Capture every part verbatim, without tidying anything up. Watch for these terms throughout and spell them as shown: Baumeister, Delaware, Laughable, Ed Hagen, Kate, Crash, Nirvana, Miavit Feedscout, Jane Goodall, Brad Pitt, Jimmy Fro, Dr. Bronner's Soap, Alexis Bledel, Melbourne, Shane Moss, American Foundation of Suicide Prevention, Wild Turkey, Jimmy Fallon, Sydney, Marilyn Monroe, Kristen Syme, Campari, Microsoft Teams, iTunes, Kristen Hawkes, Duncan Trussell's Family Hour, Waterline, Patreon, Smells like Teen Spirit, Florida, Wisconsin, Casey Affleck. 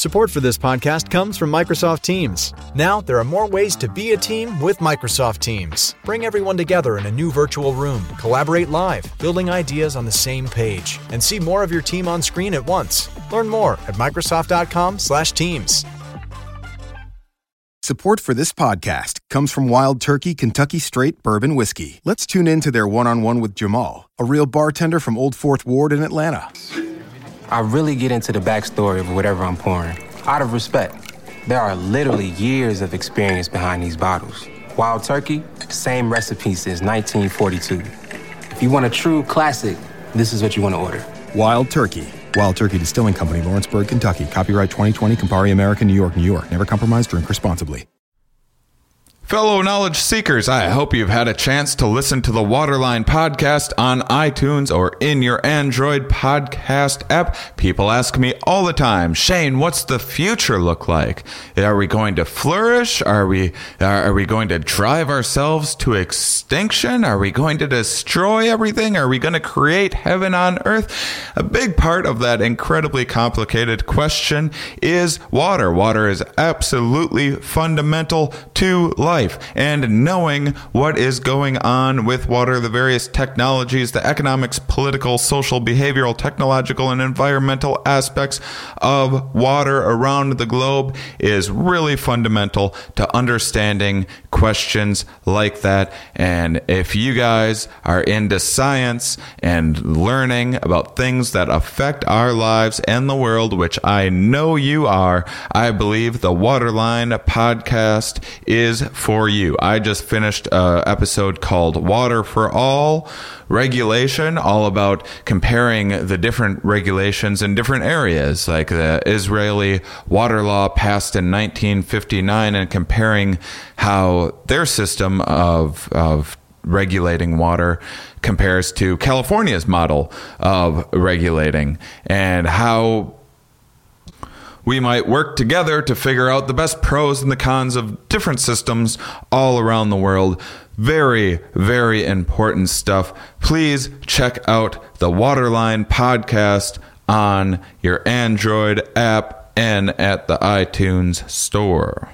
Support for this podcast comes from Microsoft Teams. Now, there are more ways to be a team with Microsoft Teams. Bring everyone together in a new virtual room, collaborate live, building ideas on the same page, and see more of your team on screen at once. Learn more at Microsoft dot com slash teams. Support for this podcast comes from Wild Turkey Kentucky Straight Bourbon Whiskey. Let's tune in to their one-on-one with Jamal, a real bartender from Old Fourth Ward in Atlanta. I really get into the backstory of whatever I'm pouring. Out of respect, there are literally years of experience behind these bottles. Wild Turkey, same recipe since nineteen forty-two. If you want a true classic, this is what you want to order. Wild Turkey. Wild Turkey Distilling Company, Lawrenceburg, Kentucky. Copyright twenty twenty, Campari American, New York, New York. Never compromise, drink responsibly. Fellow knowledge seekers, I hope you've had a chance to listen to the Waterline podcast on iTunes or in your Android podcast app. People ask me all the time, Shane, what's the future look like? Are we going to flourish? Are we are we going to drive ourselves to extinction? Are we going to destroy everything? Are we going to create heaven on earth? A big part of that incredibly complicated question is water. Water is absolutely fundamental to life. And knowing what is going on with water, the various technologies, the economics, political, social, behavioral, technological, and environmental aspects of water around the globe is really fundamental to understanding questions like that. And if you guys are into science and learning about things that affect our lives and the world, which I know you are, I believe the Waterline podcast is for For you. I just finished an episode called Water for All Regulation, all about comparing the different regulations in different areas, like the Israeli water law passed in nineteen fifty-nine, and comparing how their system of, of regulating water compares to California's model of regulating, and how we might work together to figure out the best pros and the cons of different systems all around the world. Very, very important stuff. Please check out the Waterline podcast on your Android app and at the iTunes store.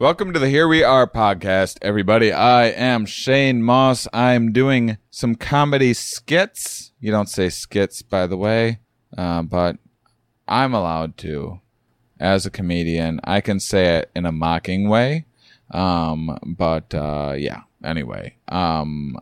Welcome to the Here We Are podcast, everybody. I am Shane Moss. I'm doing some comedy skits. You don't say skits, by the way, uh, but I'm allowed to, as a comedian. I can say it in a mocking way, um, but uh, yeah, anyway. Um,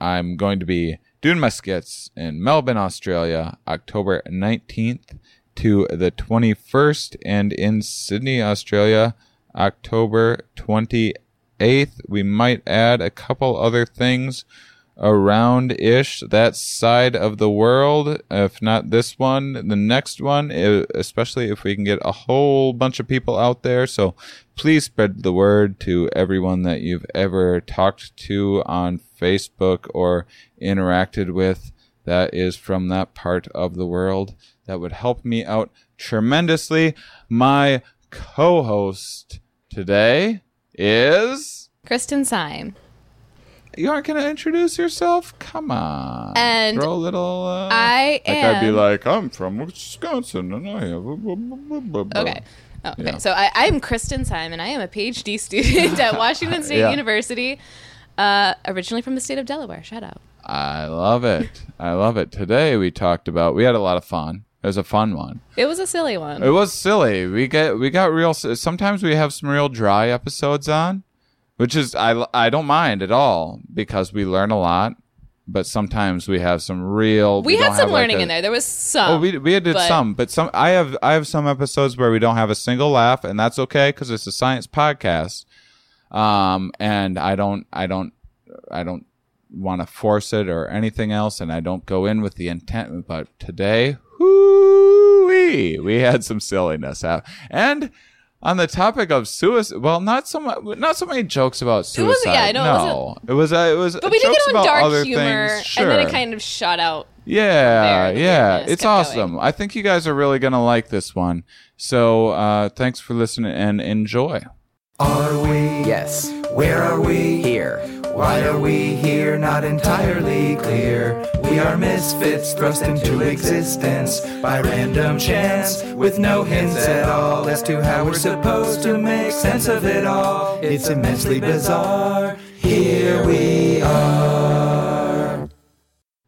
I'm going to be doing my skits in Melbourne, Australia, October nineteenth to the twenty-first, and in Sydney, Australia, October twenty-eighth. We might add a couple other things around-ish that side of the world, if not this one, the next one, especially if we can get a whole bunch of people out there. So please spread the word to everyone that you've ever talked to on Facebook or interacted with that is from that part of the world. That would help me out tremendously. My co-host today is Kristen Syme. You aren't going to introduce yourself? Come on. And throw a little... Uh, I like am... I'd be like, I'm from Wisconsin, and I have... A blah, blah, blah, blah. Okay. Oh, okay. Yeah. So I, I'm Kristen Syme, and I am a P H D student at Washington State yeah. University, uh, originally from the state of Delaware. Shout out. I love it. I love it. Today we talked about... We had a lot of fun. It was a fun one. It was a silly one. It was silly. We get we got real... Sometimes we have some real dry episodes on. Which is, I, I don't mind at all, because we learn a lot, but sometimes we have some real... We, we had some learning like a, in there. There was some. Oh, we we did but, some, but some I have I have some episodes where we don't have a single laugh, and that's okay, because it's a science podcast, um, and I don't I don't I don't want to force it or anything else, and I don't go in with the intent. But today, whoo-wee, we had some silliness out, and. On the topic of suicide, well, not so much, not so many jokes about suicide. It was, yeah, I know. No, it was, uh, it was. But we did get on dark humor, things, sure. And then it kind of shot out. Yeah, there, yeah, it it's awesome. Going. I think you guys are really gonna like this one. So, uh, thanks for listening and enjoy. Are we? Yes. Where are we? Here. Why are we here? Not entirely clear. We are misfits thrust into existence by random chance, with no hints at all as to how we're supposed to make sense of it all. It's immensely bizarre. Here we are.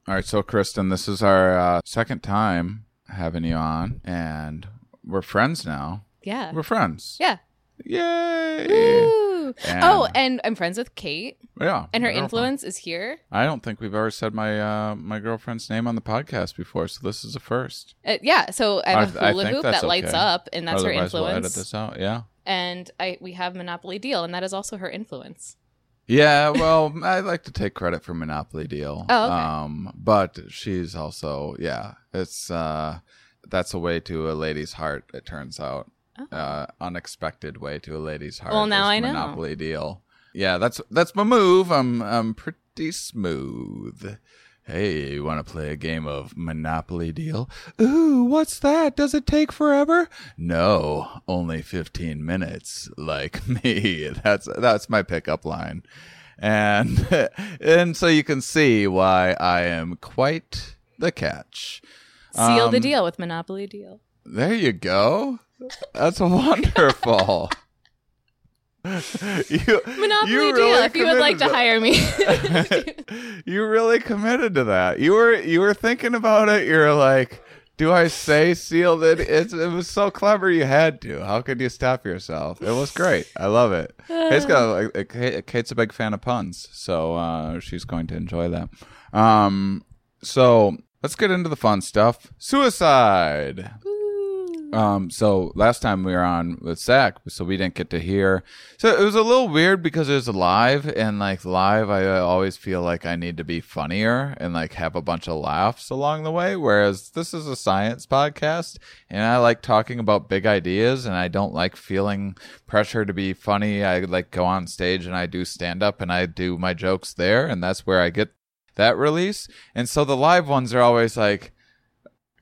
All right, so Kristen, this is our uh, second time having you on, and we're friends now. Yeah. We're friends. Yeah. Yay. Woo. And oh, and I'm friends with Kate. Yeah. And her influence is here. I don't think we've ever said my uh, my girlfriend's name on the podcast before, so this is a first. Uh, yeah, so I have a hula hoop that lights up, and that's her influence. Otherwise we'll edit this out, yeah. And I we have Monopoly Deal, and that is also her influence. Yeah, well, I like to take credit for Monopoly Deal. Oh, okay. Um, but she's also, yeah, it's uh, that's a way to a lady's heart, it turns out. Oh. Uh, unexpected way to a lady's heart. Well, now I know. Monopoly Deal. Yeah, that's that's my move. I'm I'm pretty smooth. Hey, you want to play a game of Monopoly Deal? Ooh, what's that? Does it take forever? No, only fifteen minutes. Like me. That's that's my pickup line, and and so you can see why I am quite the catch. Seal um, the deal with Monopoly Deal. There you go. That's wonderful. you, Monopoly you Deal. Really if you would like to, to hire me, you really committed to that. You were you were thinking about it. You're like, do I say sealed it? It's, it was so clever. You had to. How could you stop yourself? It was great. I love it. Kate's got a, a, Kate's a big fan of puns, so uh, she's going to enjoy that. Um, so let's get into the fun stuff. Suicide. Um, so last time we were on with Zach, so we didn't get to hear. So it was a little weird because it was live, and like live, I always feel like I need to be funnier and like have a bunch of laughs along the way. Whereas this is a science podcast, and I like talking about big ideas, and I don't like feeling pressure to be funny. I like go on stage and I do stand up and I do my jokes there, and that's where I get that release. And so the live ones are always like,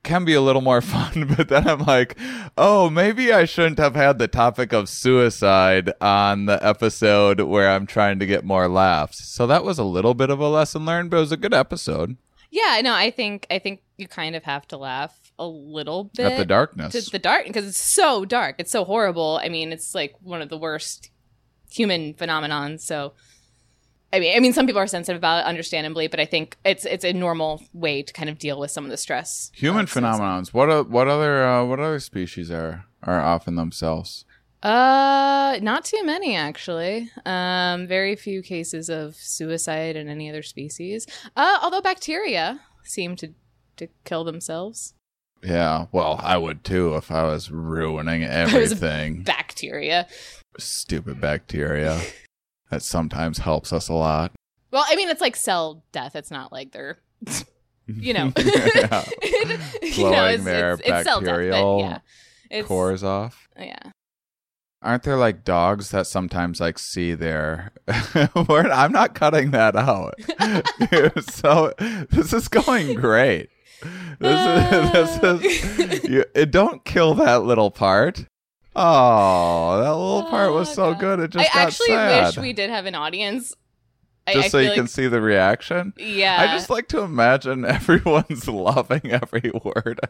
can be a little more fun, but then I'm like, oh, maybe I shouldn't have had the topic of suicide on the episode where I'm trying to get more laughs. So that was a little bit of a lesson learned, but it was a good episode. Yeah, no, I think I think you kind of have to laugh a little bit at the darkness, to the dark, because it's so dark, it's so horrible. I mean, it's like one of the worst human phenomenons. So, I mean, I mean, some people are sensitive about it, understandably, but I think it's it's a normal way to kind of deal with some of the stress. Human phenomenons. What a, what other uh, what other species are are often themselves? Uh, not too many actually. Um, very few cases of suicide in any other species. Uh, although bacteria seem to to kill themselves. Yeah, well, I would too if I was ruining everything. Was bacteria. Stupid bacteria. That sometimes helps us a lot. Well, I mean, it's like cell death. It's not like they're, you know, yeah. you know it's, their it's, it's cell death, but yeah. It's, cores off. Yeah. Aren't there like dogs that sometimes like see their? We're, I'm not cutting that out. So this is going great. This is this is. You, don't kill that little part. Oh, that little oh, part was so God. good. It just I got actually sad. wish we did have an audience. Just I, I so you like... can see the reaction? Yeah. I just like to imagine everyone's loving every word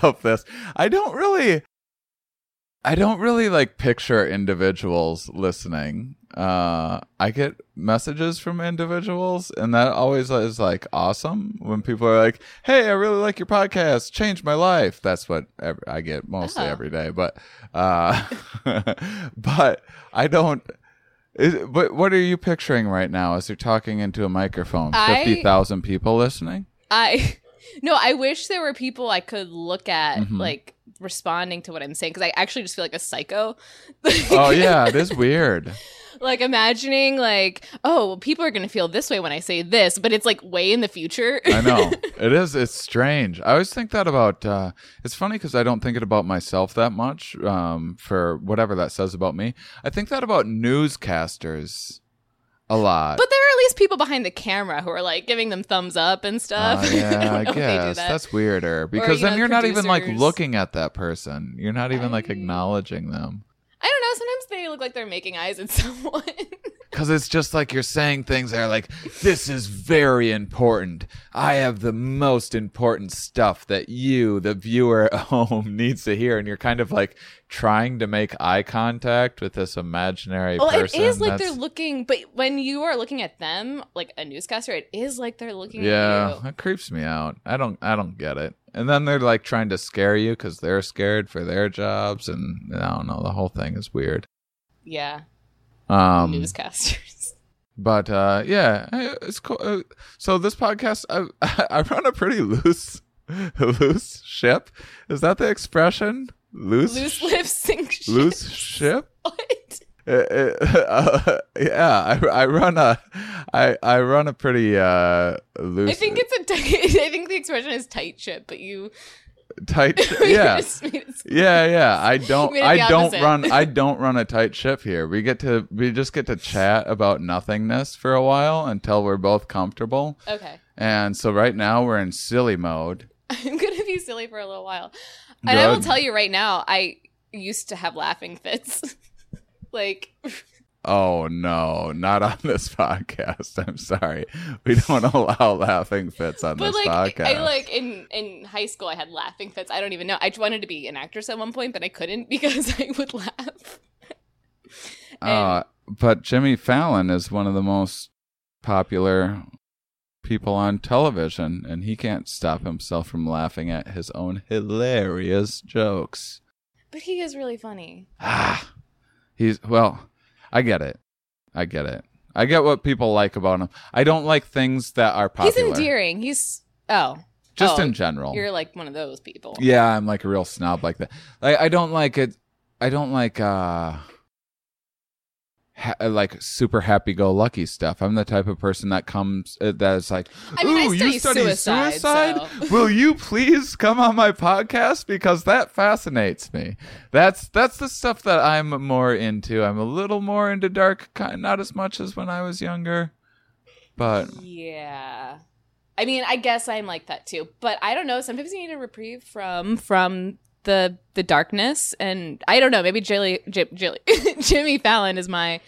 of this. I don't really, I don't really like picture individuals listening. Uh, I get messages from individuals, and that always is like awesome when people are like, hey, I really like your podcast, changed my life. That's what every, I get mostly oh. every day, but uh, but I don't. Is, but what are you picturing right now as you're talking into a microphone? fifty thousand people listening? I no, I wish there were people I could look at, mm-hmm. like. Responding to what I'm saying, because I actually just feel like a psycho. Oh yeah, it is weird. Like imagining like, oh, well, people are going to feel this way when I say this, but it's like way in the future. I know. It is. It's strange. I always think that about, uh, it's funny because I don't think it about myself that much um, for whatever that says about me. I think that about newscasters a lot. But there are at least people behind the camera who are like giving them thumbs up and stuff. Uh, yeah, I, I guess that. That's weirder because or, you then know, you're producers. Not even like looking at that person. You're not even I... like acknowledging them. I don't know. Sometimes they look like they're making eyes at someone. Because it's just like you're saying things that are like, this is very important. I have the most important stuff that you, the viewer at home, needs to hear. And you're kind of like trying to make eye contact with this imaginary well, person. Well, it is like that's... they're looking, but when you are looking at them, like a newscaster, it is like they're looking yeah, at you. Yeah, it creeps me out. I don't, I don't get it. And then they're like trying to scare you because they're scared for their jobs. And I don't know, the whole thing is weird. Yeah. Um, newscasters, but uh, yeah, it's cool. So this podcast, I, I run a pretty loose, loose ship. Is that the expression? Loose, loose lips sink ships. Loose ship. What? It, it, uh, yeah, I, I run a, I, I run a pretty uh, loose. I think it's a. Tight, I think the expression is tight ship, but you. Tight sh- yeah yeah yeah i don't i don't opposite. run i don't run a tight ship here. We get to we just get to chat about nothingness for a while until we're both comfortable. Okay, and so right now we're in silly mode. I'm gonna be silly for a little while. Good. And I will tell you right now, I used to have laughing fits. Like, oh no, not on this podcast. I'm sorry. We don't allow laughing fits on but this like, podcast. I like in, in high school I had laughing fits. I don't even know. I wanted to be an actress at one point, but I couldn't because I would laugh. And, uh, but Jimmy Fallon is one of the most popular people on television, and he can't stop himself from laughing at his own hilarious jokes. But he is really funny. Ah, he's well I get it. I get it. I get what people like about him. I don't like things that are popular. He's endearing. He's, oh. Just oh, in general. You're like one of those people. Yeah, I'm like a real snob like that. I, I don't like it. I don't like, uh, ha- like super happy-go-lucky stuff. I'm the type of person that comes, uh, that is like, I mean, ooh, I study you study suicide? suicide? So. Will you please come on my podcast? Because that fascinates me. That's that's the stuff that I'm more into. I'm a little more into dark, not as much as when I was younger. But yeah. I mean, I guess I'm like that too. But I don't know. Sometimes you need a reprieve from from... the the darkness, and I don't know, maybe Jilly, J- Jilly, Jimmy Fallon is my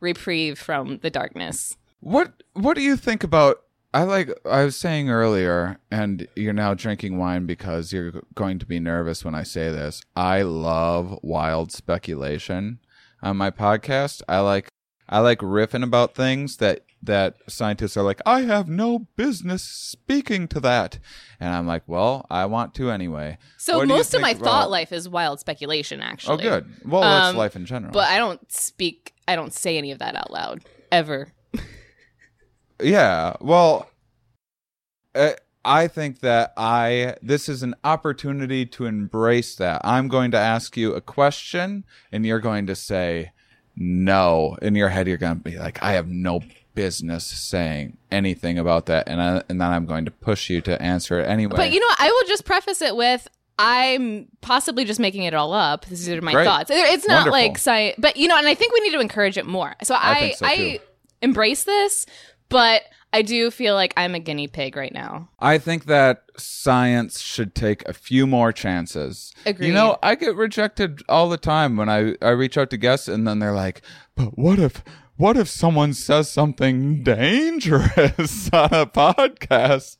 reprieve from the darkness. What what do you think about, I like I was saying earlier, and you're now drinking wine because you're going to be nervous when I say this, I love wild speculation on my podcast. I like I like riffing about things that that scientists are like, I have no business speaking to that. And I'm like, well, I want to anyway. So most of my thought life is wild speculation, actually. Oh, good. Well, um, that's life in general. But I don't speak, I don't say any of that out loud, ever. Yeah, well, I think that I, this is an opportunity to embrace that. I'm going to ask you a question, and you're going to say no. In your head, you're going to be like, I have no business saying anything about that, and I, and then I'm going to push you to answer it anyway. But you know, I will just preface it with, I'm possibly just making it all up. These are my Great. thoughts. It's not Wonderful. like science, but you know, and I think we need to encourage it more. So I, I, think so, I embrace this, but I do feel like I'm a guinea pig right now. I think that science should take a few more chances. Agreed. You know, I get rejected all the time when I, I reach out to guests, and then they're like, "But what if?" What if someone says something dangerous on a podcast,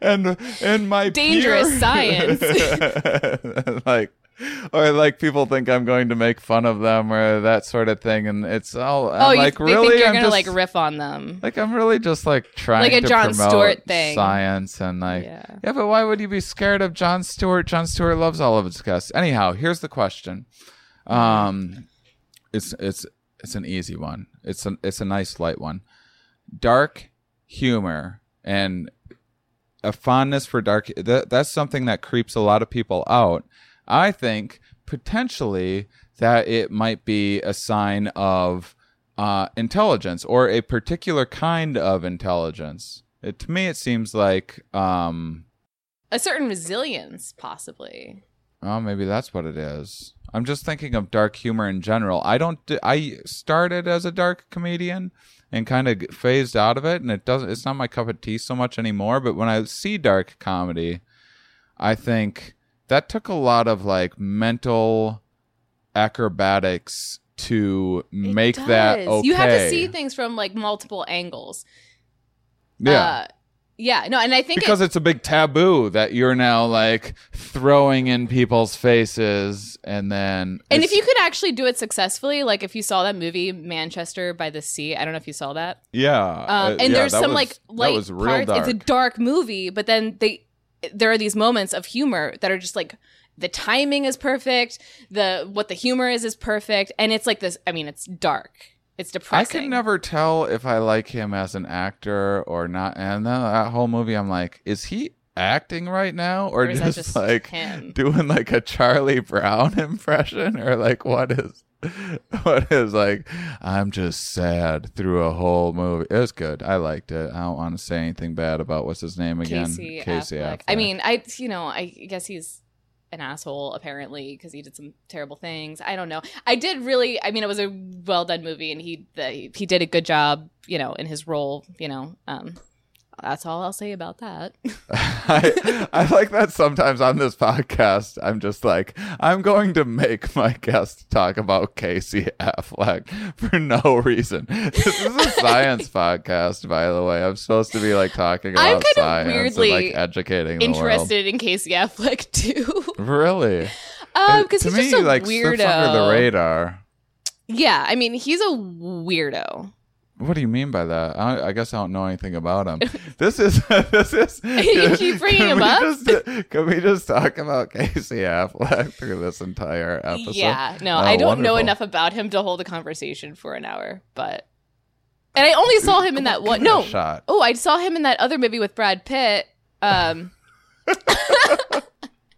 and and my dangerous peer... science, like, or like people think I'm going to make fun of them or that sort of thing, and it's all I'm oh, you, like they really think you're I'm gonna just, like riff on them, like I'm really just like trying like a John to promote Stewart thing, science, and like yeah. yeah, but why would you be scared of John Stewart? John Stewart loves all of his guests. Anyhow, here's the question. Um, it's it's. It's an easy one. It's an it's a nice light one. Dark humor and a fondness for dark. That, that's something that creeps a lot of people out. I think potentially that it might be a sign of uh, intelligence, or a particular kind of intelligence. It, to me, it seems like um, a certain resilience, possibly. Oh, maybe that's what it is. I'm just thinking of dark humor in general. I don't. I started as a dark comedian and kind of phased out of it, and it doesn't. It's not my cup of tea so much anymore. But when I see dark comedy, I think that took a lot of like mental acrobatics to make that okay. You have to see things from like multiple angles. Yeah. Uh, yeah, no, and I think because it, it's a big taboo that you're now like throwing in people's faces, and then and if you could actually do it successfully, like if you saw that movie Manchester by the Sea, I don't know if you saw that. Yeah, um, and uh, yeah, there's some was, like light that was real parts. Dark. It's a dark movie, but then they there are these moments of humor that are just like the timing is perfect, the what the humor is is perfect, and it's like this. I mean, it's dark. It's depressing. I can never tell if I like him as an actor or not. And then that whole movie, I'm like, is he acting right now? Or, or is just, just like him doing like a Charlie Brown impression? Or like, what is, what is like, I'm just sad through a whole movie. It was good. I liked it. I don't want to say anything bad about what's his name again. Casey, Casey Affleck. Affleck. I mean, I, you know, I guess he's an asshole apparently because he did some terrible things. I don't know. I did really. I mean, it was a well done movie, and he the, he did a good job, you know, in his role. You know, um, that's all I'll say about that. I, I like that sometimes on this podcast. I'm just like, I'm going to make my guest talk about Casey Affleck for no reason. This is a science podcast, by the way. I'm supposed to be like talking about I'm kind science of weirdly and like educating. Interested the world. In Casey Affleck too. Really? Um, because he's me, just a like, weirdo. Under the radar. Yeah, I mean, he's a weirdo. What do you mean by that? I, I guess I don't know anything about him. This is this is. You keep bringing him up. Just, can we just talk about Casey Affleck through this entire episode? Yeah, no, oh, I don't wonderful. know enough about him to hold a conversation for an hour, but and I only saw him in that one. No, shot. Oh, I saw him in that other movie with Brad Pitt. Um,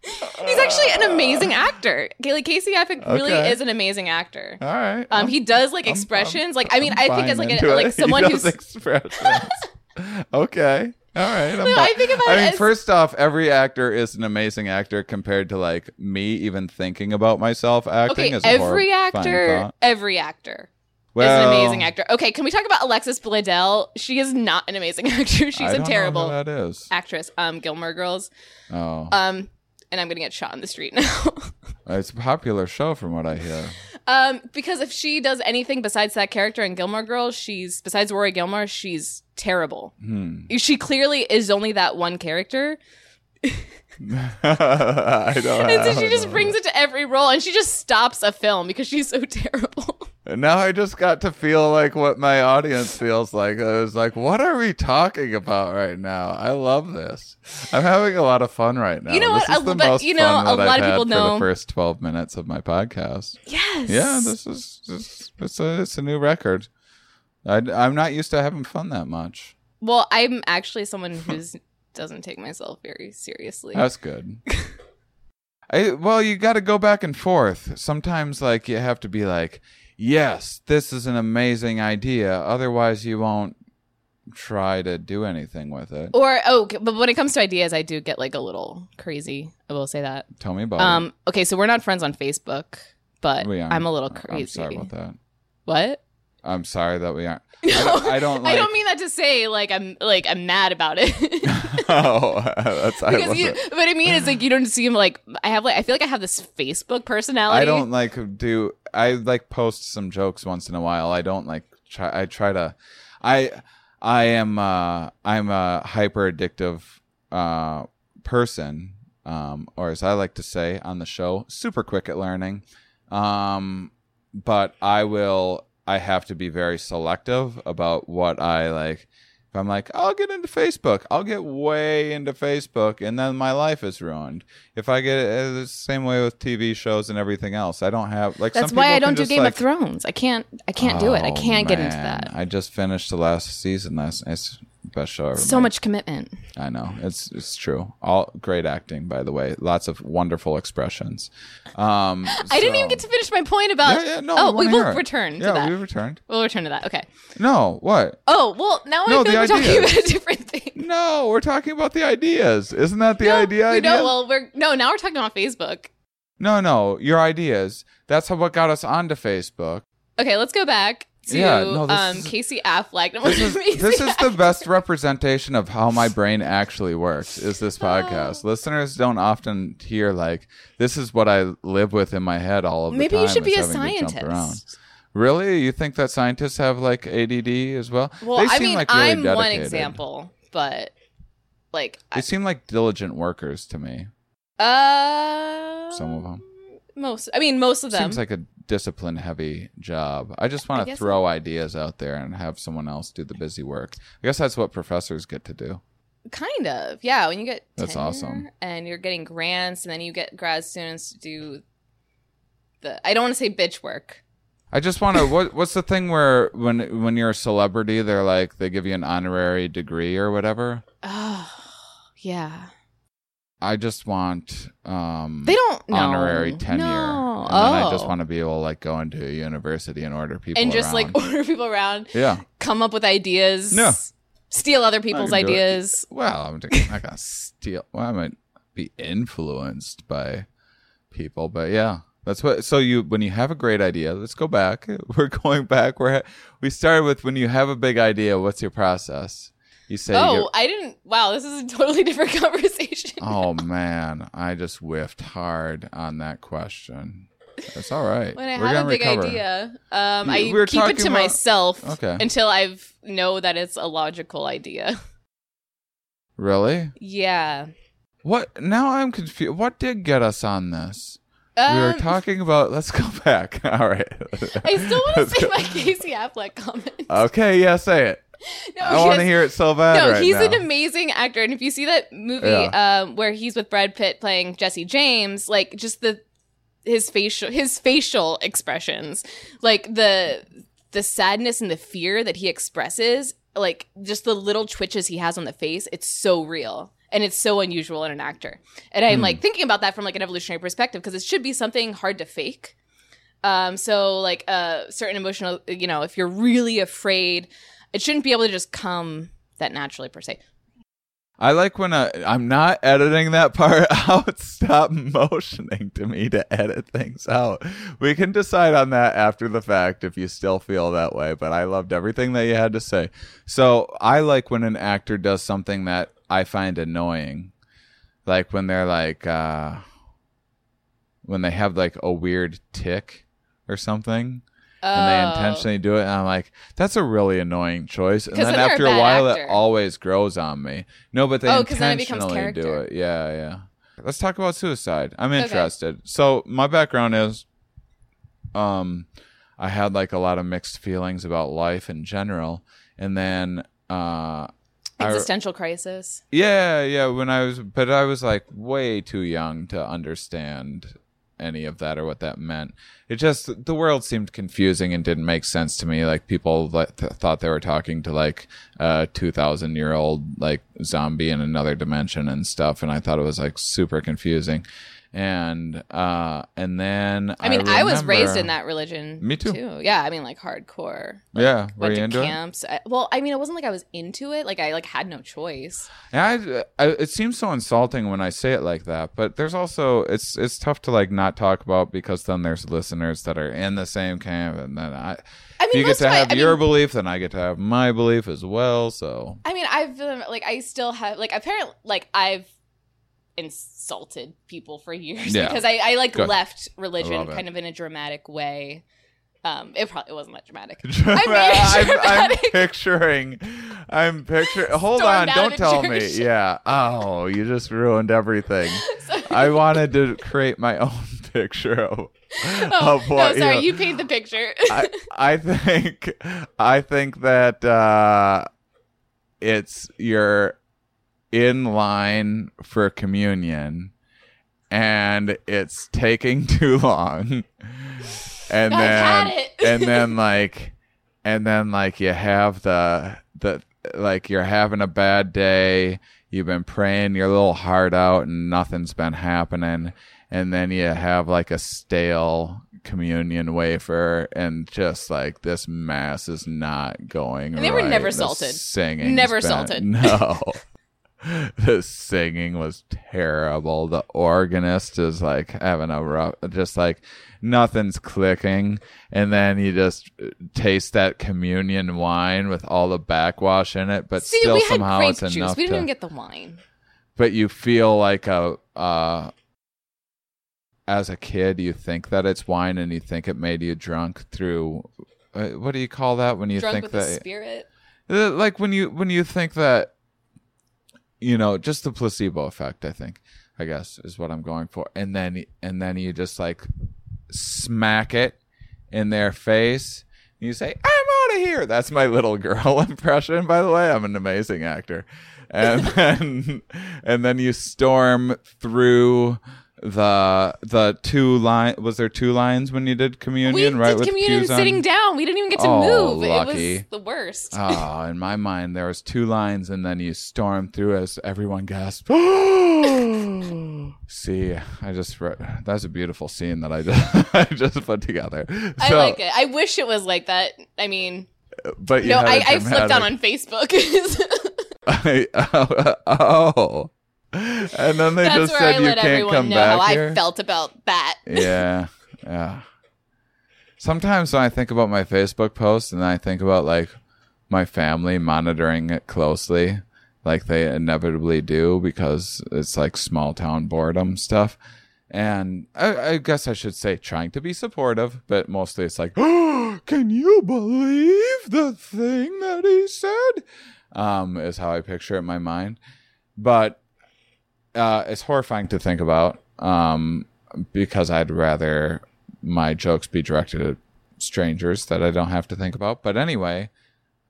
he's actually an amazing actor. Like Casey Affleck really okay. is an amazing actor. All right. Um, I'm, he does like expressions. I'm, I'm, like I mean, I'm I think as like a, like someone who's expressions. Okay. All right. No, I think about I mean, as... first off, every actor is an amazing actor compared to like me even thinking about myself acting. Okay, is every actor, every actor. Well, is an amazing actor. Okay, can we talk about Alexis Bledel? She is not an amazing actor. She's I a don't terrible know who that is. Actress. Um, Gilmore Girls. Oh. Um. And I'm going to get shot in the street now. It's a popular show from what I hear. Um, because if she does anything besides that character in Gilmore Girls, she's, besides Rory Gilmore, she's terrible. Hmm. She clearly is only that one character. I don't And so she don't just know. brings it to every role, and she just stops a film because she's so terrible. And now I just got to feel like what my audience feels like. It was like, what are we talking about right now? I love this. I'm having a lot of fun right now. You know what? This is the most fun that I've had for the first twelve minutes of my podcast. Yes. Yeah, this is this, it's a it's a new record. I, I'm not used to having fun that much. Well, I'm actually someone who doesn't take myself very seriously. That's good. I, well, you got to go back and forth. Sometimes, like, you have to be like, yes, this is an amazing idea. Otherwise, you won't try to do anything with it. Or, oh, but when it comes to ideas, I do get like a little crazy. I will say that. Tell me about um, it. Okay, so we're not friends on Facebook, but we I'm a little crazy. I'm sorry about that. What? I'm sorry that we aren't. No, I don't. I don't, like... I don't mean that to say like I'm like I'm mad about it. Oh, that's I because you, it. What I mean is like you don't seem like I have like I feel like I have this Facebook personality. I don't like do. I like post some jokes once in a while. I don't like try. I try to. I I am. Uh, I'm a hyper addictive uh, person, um, or as I like to say on the show, super quick at learning. Um, but I will. I have to be very selective about what I like. If I'm like, I'll get into Facebook. I'll get way into Facebook, and then my life is ruined. If I get it's the same way with T V shows and everything else, I don't have like. That's some why I don't do Game like, of Thrones. I can't. I can't oh, do it. I can't man. get into that. I just finished the last season. Last it's best show ever. So made. much commitment. I know it's it's true. All great acting, by the way. Lots of wonderful expressions. Um, I so, didn't even get to finish my point about. Yeah, yeah, no, oh, we, we will return. It. to yeah, that. Yeah, we returned. We'll return to that. Okay. No, what? Oh well, now no, I feel like we're ideas. talking about a different thing. No, we're talking about the ideas. Isn't that the no, idea? No, idea? well, we're no. Now we're talking about Facebook. No, no, your ideas. That's how what got us onto Facebook. Okay, let's go back. To, yeah, no, this um, is, Casey Affleck. No, this is, this is the best representation of how my brain actually works, is this podcast. Oh. Listeners don't often hear, like, this is what I live with in my head all of the Maybe time. Maybe you should be a scientist. Really? You think that scientists have like A D D as well? Well, they seem I mean, like really I'm dedicated. One example, but like they I, seem like diligent workers to me. Uh, some of them. Most, I mean, most of them. Seems like a discipline-heavy job. I just want to throw ideas out there and have someone else do the busy work. I guess that's what professors get to do. Kind of, yeah. When you get that's awesome, and you're getting grants, and then you get grad students to do the. I don't want to say bitch work. I just want to. what What's the thing where when when you're a celebrity, they're like they give you an honorary degree or whatever? Oh, yeah. I just want um, they don't no. honorary tenure. No. And oh. I just want to be able to like go into a university and order people and just around. like order people around. Yeah, come up with ideas. No, steal other people's ideas. Well, I'm not gonna steal. Well, I might be influenced by people, but yeah, that's what. So you, when you have a great idea, let's go back. We're going back. We're we started with when you have a big idea. What's your process? You say oh, you I didn't. Wow, this is a totally different conversation. Oh, man. I just whiffed hard on that question. That's all right. When I we're have a big recover. idea, um, you, I we keep it to about... myself okay. until I know that it's a logical idea. Really? Yeah. What? Now I'm confused. What did get us on this? Um, we were talking about... Let's go back. All right. I still want to say go. my Casey Affleck comment. Okay, yeah, say it. No, I want to hear it so bad. No, right he's now. an amazing actor, and if you see that movie yeah. um, where he's with Brad Pitt playing Jesse James, like just the his facial his facial expressions, like the the sadness and the fear that he expresses, like just the little twitches he has on the face, it's so real and it's so unusual in an actor. And I'm mm. like thinking about that from like an evolutionary perspective because it should be something hard to fake. Um, so like a uh, certain emotional, you know, if you're really afraid. It shouldn't be able to just come that naturally, per se. I like when I, I'm not editing that part out. Stop motioning to me to edit things out. We can decide on that after the fact if you still feel that way. But I loved everything that you had to say. So I like when an actor does something that I find annoying. Like when they're like, uh, when they have like a weird tic or something. Oh. And they intentionally do it, and I'm like, that's a really annoying choice. And then, then after a, a while, actor. it always grows on me. No, but they oh, intentionally then it do it. Yeah, yeah. Let's talk about suicide. I'm interested. Okay. So my background is, um, I had like a lot of mixed feelings about life in general, and then uh, existential I, crisis. Yeah, yeah. When I was, but I was like way too young to understand any of that or what that meant. It just, the world seemed confusing and didn't make sense to me. Like people th- thought they were talking to like a two thousand year old like zombie in another dimension and stuff, and I thought it was like super confusing. And uh and then I mean I, remember, I was raised in that religion me too, too. Yeah, I mean like hardcore, like, yeah were went you to into camps it? I, well I mean it wasn't like I was into it, like I like had no choice. Yeah, I, I, it seems so insulting when I say it like that, but there's also it's it's tough to like not talk about because then there's listeners that are in the same camp, and then I I mean, you get to have I, I your mean, belief, then I get to have my belief as well. So I mean I've um, like I still have like apparently like I've insulted people for years yeah. because I, I like Good. left religion kind of in a dramatic way. Um, it probably wasn't that dramatic. Dramatic. I mean, I'm, I'm picturing, I'm picturing, hold Stormed on, don't tell church. me. Yeah. Oh, you just ruined everything. I wanted to create my own picture of, oh, of what, no, sorry, you, know, you paint the picture. I, I think, I think that, uh, it's your, in line for communion and it's taking too long and I then it. and then like and then like you have the the like you're having a bad day, you've been praying your little heart out and nothing's been happening, and then you have like a stale communion wafer and just like this mass is not going and they right. were never the salted singing never been, salted no The singing was terrible. The organist is like having a rough, just like nothing's clicking. And then you just taste that communion wine with all the backwash in it, but See, still somehow it's juice. enough. We didn't to, even get the wine. But you feel like a, uh, as a kid, you think that it's wine and you think it made you drunk through uh, what do you call that when you drunk think with that the spirit? Like when you when you think that, you know, just the placebo effect, I think, I guess, is what I'm going for. And then and then you just like smack it in their face. And you say, "I'm out of here." That's my little girl impression, by the way. I'm an amazing actor. And then and then you storm through the the two line. Was there two lines when you did communion? We right, did with communion sitting down. We didn't even get to oh, move. Lucky. It was the worst. Oh, in my mind, there was two lines, and then you storm through as everyone gasped. See, I just re- that's a beautiful scene that I just I just put together. So, I like it. I wish it was like that. I mean, but you no, I, I flipped out on Facebook. I, oh, oh, and then they that's just said I you can't come know back how here. I felt about that. Yeah, yeah. Sometimes when I think about my Facebook post, and I think about like my family monitoring it closely. Like they inevitably do because it's like small town boredom stuff. And I, I guess I should say trying to be supportive, but mostly it's like, oh, can you believe the thing that he said? Um, is how I picture it in my mind. But uh, it's horrifying to think about um, because I'd rather my jokes be directed at strangers that I don't have to think about. But anyway...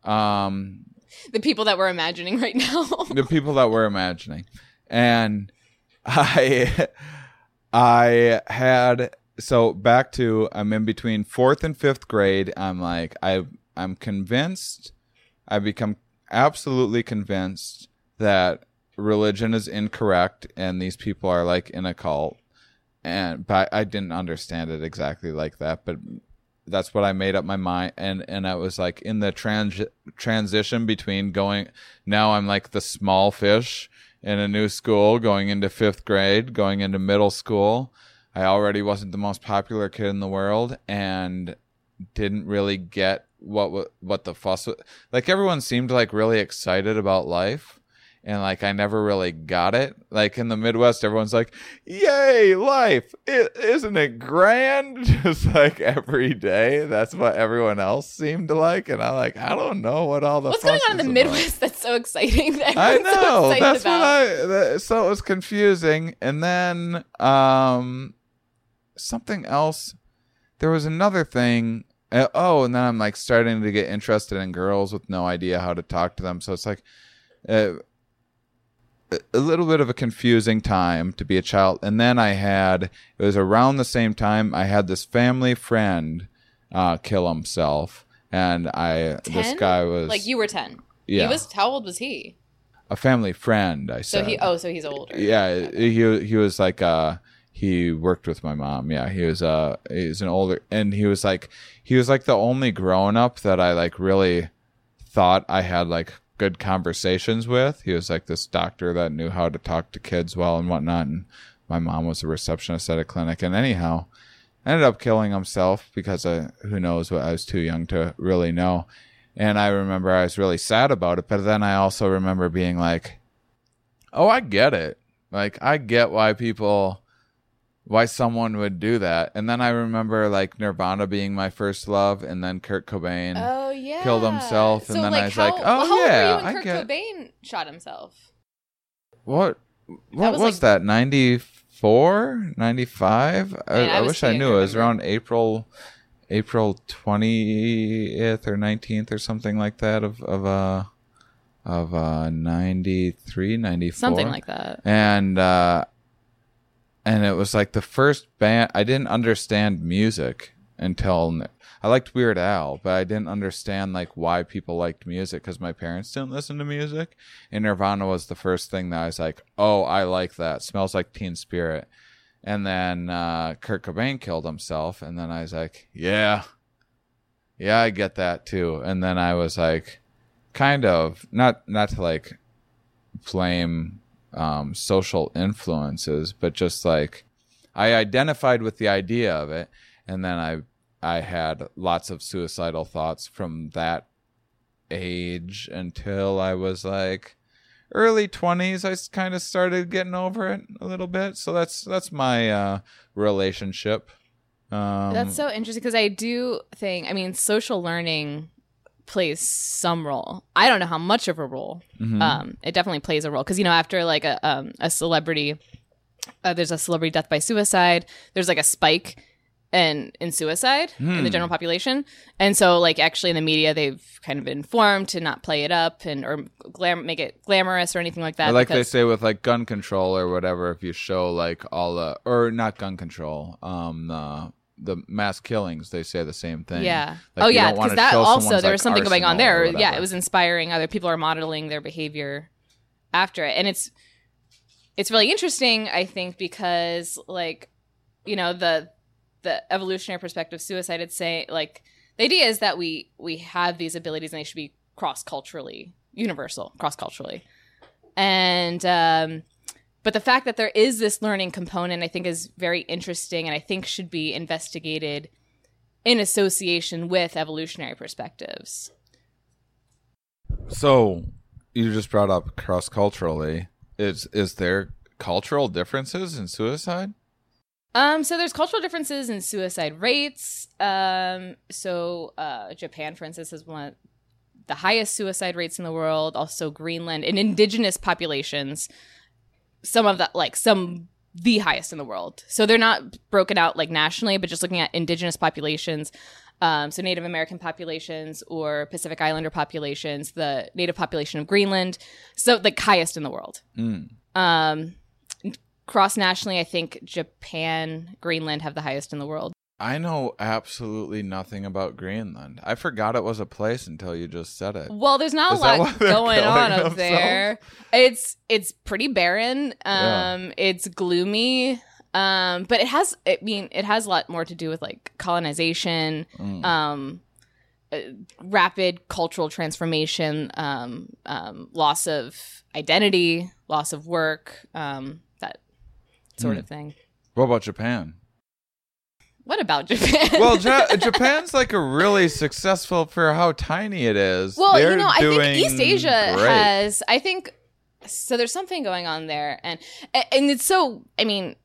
Um, The people that we're imagining right now. The people that we're imagining. And I I had, so back to, I'm in between fourth and fifth grade. I'm like, I, I'm convinced, I become absolutely convinced that religion is incorrect and these people are like in a cult. And but I didn't understand it exactly like that, but... That's what I made up my mind. And, and I was like in the trans- transition between going, now I'm like the small fish in a new school, going into fifth grade, going into middle school. I already wasn't the most popular kid in the world and didn't really get what, what, what the fuss was. Like everyone seemed like really excited about life. And like I never really got it. Like in the Midwest, everyone's like, "Yay, life! It, isn't it grand?" Just like every day, that's what everyone else seemed to like. And I like, I don't know what all the what's going on in the about. Midwest that's so exciting. That I know so that's about. what I. That, so it was confusing. And then um, something else. There was another thing. Oh, and then I'm like starting to get interested in girls with no idea how to talk to them. So it's like. Uh, A little bit of a confusing time to be a child. And then I had, it was around the same time, I had this family friend uh, kill himself. And I, ten? This guy was... Like you were ten. Yeah. He was, how old was he? A family friend, I said. So he, oh, so he's older. Yeah, okay. he he was like, uh, he worked with my mom. Yeah, he was, uh, he was an older, and he was like, he was like the only grown-up that I like really thought I had like, good conversations with. He was like this doctor that knew how to talk to kids well and whatnot, and my mom was a receptionist at a clinic. And anyhow, ended up killing himself because I, who knows what, I was too young to really know. And I remember I was really sad about it, but then I also remember being like, oh, I get it. Like I get why people why someone would do that. And then I remember like Nirvana being my first love, and then Kurt Cobain oh, yeah. killed himself. So, and then like, I was how, like, oh how yeah, old were you when I Kurt get... Cobain shot himself. What? What that was, was like... that? ninety-four, ninety-five? Man, I, I, I wish I knew. It was around April, April twentieth or nineteenth or something like that of of uh of uh ninety-three, ninety-four, something like that. And. uh And it was like the first band. I didn't understand music until I liked Weird Al, but I didn't understand like why people liked music because my parents didn't listen to music. And Nirvana was the first thing that I was like, "Oh, I like that." Smells Like Teen Spirit. And then uh, Kurt Cobain killed himself, and then I was like, "Yeah, yeah, I get that too." And then I was like, kind of not not to like blame. Um, social influences, but just like I identified with the idea of it, and then I I had lots of suicidal thoughts from that age until I was like early twenties. I kind of started getting over it a little bit. So that's that's my uh, relationship Um, That's so interesting because I do think, I mean, social learning plays some role. I don't know how much of a role. Mm-hmm. Um, it definitely plays a role because, you know, after like a um, a celebrity, uh, there's a celebrity death by suicide. There's like a spike and in suicide hmm. in the general population. And so like actually in the media, they've kind of been informed to not play it up and or glam- make it glamorous or anything like that. Or like because- they say with like gun control or whatever, if you show like all the – or not gun control, um uh, the mass killings, they say the same thing. Yeah. Like, oh, yeah, because that also, there was something going on there. Yeah, it was inspiring. Other people are modeling their behavior after it. And it's it's really interesting, I think, because, like, you know, the the evolutionary perspective of suicide, it's saying, like, the idea is that we, we have these abilities and they should be cross-culturally, universal, cross-culturally. And um But the fact that there is this learning component, I think, is very interesting and I think should be investigated in association with evolutionary perspectives. So you just brought up cross-culturally. Is is there cultural differences in suicide? Um, so there's cultural differences in suicide rates. Um, so uh, Japan, for instance, is one of the highest suicide rates in the world. Also Greenland and indigenous populations. Some of the, like, some, the highest in the world. So they're not broken out, like, nationally, but just looking at indigenous populations, um, so Native American populations or Pacific Islander populations, the native population of Greenland, so, like, highest in the world. Mm. Um, cross-nationally, I think Japan, Greenland have the highest in the world. I know absolutely nothing about Greenland. I forgot it was a place until you just said it. Well, there's not Is a lot going on up themselves? There. It's it's pretty barren. Um, yeah. It's gloomy. Um, but it has. I mean, it has a lot more to do with like colonization, mm. um, uh, rapid cultural transformation, um, um, loss of identity, loss of work, um, that sort mm. of thing. What about Japan? What about Japan? Well, ja- Japan's like a really successful for how tiny it is. Well, They're you know, I think East Asia great. has, I think, so there's something going on there. And and it's so, I mean,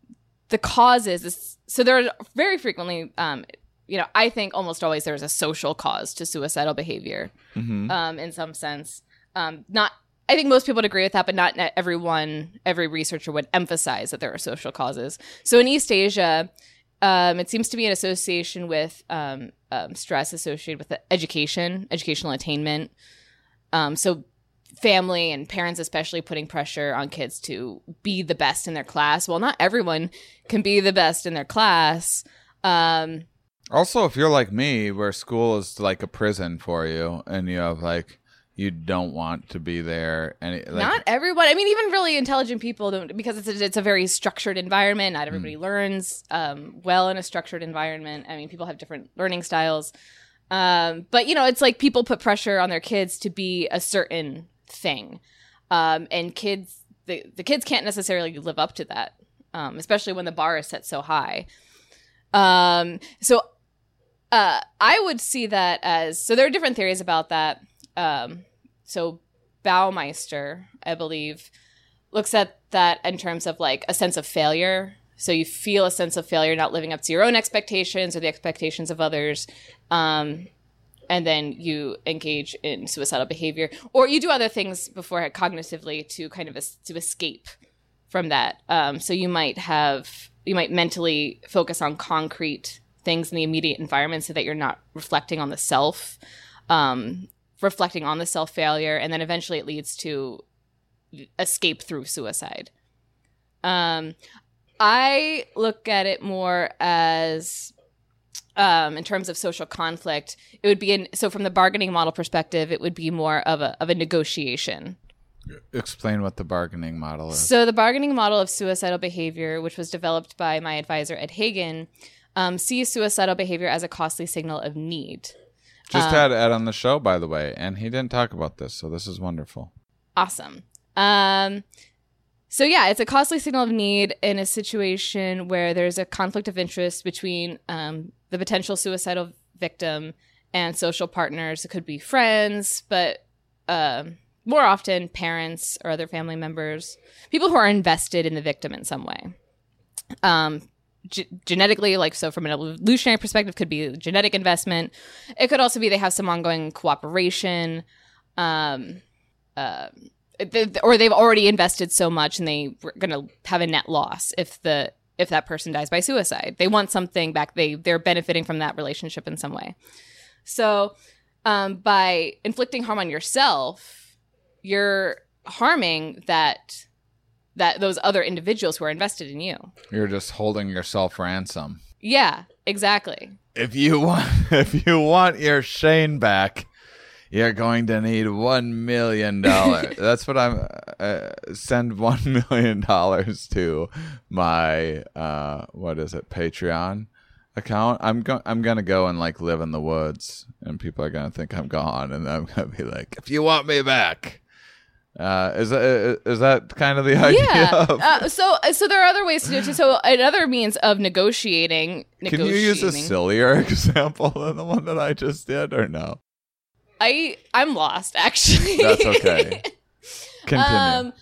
the cause is, so there are very frequently, um, you know, I think almost always there's a social cause to suicidal behavior mm-hmm. um, in some sense. Um, not, I think most people would agree with that, but not everyone, every researcher would emphasize that there are social causes. So in East Asia, Um, it seems to be an association with um, um, stress associated with education, educational attainment. Um, so family and parents especially putting pressure on kids to be the best in their class. Well, not everyone can be the best in their class. Um, also, if you're like me, where school is like a prison for you and you have like, you don't want to be there. And it, like, not everyone. I mean, even really intelligent people don't, because it's a, it's a very structured environment. Not everybody mm. learns um, well in a structured environment. I mean, people have different learning styles. Um, but, you know, it's like people put pressure on their kids to be a certain thing. Um, and kids, the, the kids can't necessarily live up to that, um, especially when the bar is set so high. Um, so uh, I would see that as, so there are different theories about that. Um, so Baumeister, I believe, looks at that in terms of like a sense of failure. So you feel a sense of failure, not living up to your own expectations or the expectations of others. Um, and then you engage in suicidal behavior or you do other things before cognitively to kind of es- to escape from that. Um, so you might have, you might mentally focus on concrete things in the immediate environment so that you're not reflecting on the self, um, reflecting on the self-failure, and then eventually it leads to escape through suicide. Um, I look at it more as, um, in terms of social conflict, it would be, in, so from the bargaining model perspective, it would be more of a of a negotiation. Explain what the bargaining model is. So the bargaining model of suicidal behavior, which was developed by my advisor, Ed Hagen, um, sees suicidal behavior as a costly signal of need. Just had Ed on the show, by the way, and he didn't talk about this, so this is wonderful. Awesome. Um, so, yeah, it's a costly signal of need in a situation where there's a conflict of interest between um, the potential suicidal victim and social partners. It could be friends, but uh, more often parents or other family members, people who are invested in the victim in some way. Um, G- genetically, like, so from an evolutionary perspective, could be genetic investment. It could also be they have some ongoing cooperation, um, uh, they, or they've already invested so much and they're going to have a net loss if the if that person dies by suicide. They want something back. They they're benefiting from that relationship in some way. So um, by inflicting harm on yourself, you're harming that. That those other individuals who are invested in you. You're just holding yourself ransom. Yeah, exactly. If you want, if you want your Shane back, you're going to need one million dollars. That's what I'm. Uh, send one million dollars to my uh, what is it, Patreon account. I'm going. I'm gonna go and like live in the woods, and people are gonna think I'm gone, and I'm gonna be like, if you want me back. Uh, is that, is that kind of the idea? Yeah. Of... Uh, so so there are other ways to do it too. So another means of negotiating, negotiating. Can you use a sillier example than the one that I just did, or no? I I'm lost, actually. That's okay. Continue. Um,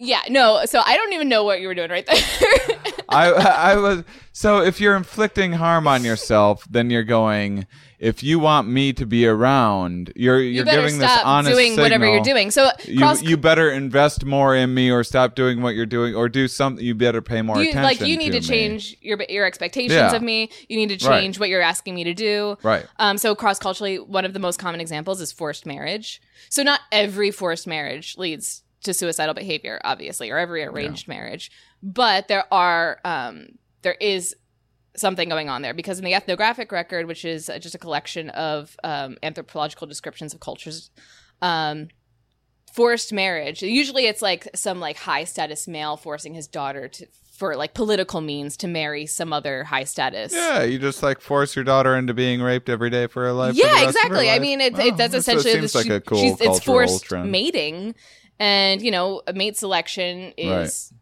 yeah. No. So I don't even know what you were doing right there. I I was. So if you're inflicting harm on yourself, then you're going. If you want me to be around, you're you're you giving this honest doing signal. Whatever you're doing. So cross- you, you better invest more in me, or stop doing what you're doing, or do something. You better pay more you, attention. Like you need to, to change your your expectations yeah. of me. You need to change right. what you're asking me to do. Right. Um. So cross culturally, one of the most common examples is forced marriage. So not every forced marriage leads to suicidal behavior, obviously, or every arranged yeah. marriage, but there are um there is. something going on there, because in the ethnographic record, which is just a collection of um, anthropological descriptions of cultures, um, forced marriage, usually it's like some like high status male forcing his daughter to, for like political means, to marry some other high status. Yeah, you just like force your daughter into being raped every day for her life. Yeah, exactly. Life. I mean, it, oh, it that's essentially it seems the, like a cool cultural it's forced trend. Mating, and you know, mate selection is,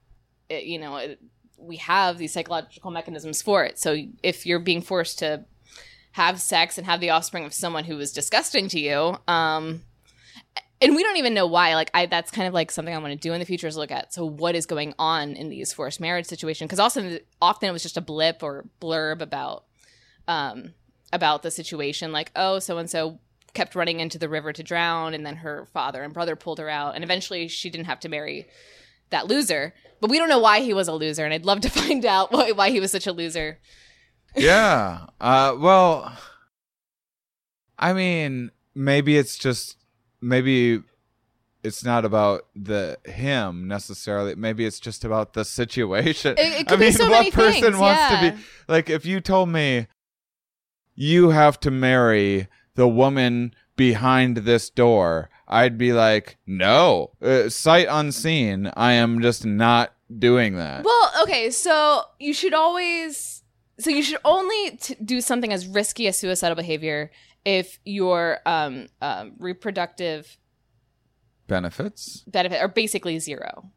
right. you know. It, we have these psychological mechanisms for it. So if you're being forced to have sex and have the offspring of someone who is disgusting to you, um, and we don't even know why, like I, that's kind of like something I want to do in the future is look at. So what is going on in these forced marriage situations? Cause also often it was just a blip or blurb about, um, about the situation. Like, oh, so-and-so kept running into the river to drown. And then her father and brother pulled her out. And eventually she didn't have to marry that loser, but we don't know why he was a loser, and I'd love to find out why, why he was such a loser. Yeah. Uh, well, I mean, maybe it's just, maybe it's not about the him necessarily. Maybe it's just about the situation. It, it could I mean, be so what many person things. Wants yeah. to be like? If you told me you have to marry the woman behind this door, I'd be like, no, uh, sight unseen. I am just not doing that. Well, okay, so you should always, so you should only t- do something as risky as suicidal behavior if your um, um, reproductive benefits benefit are basically zero.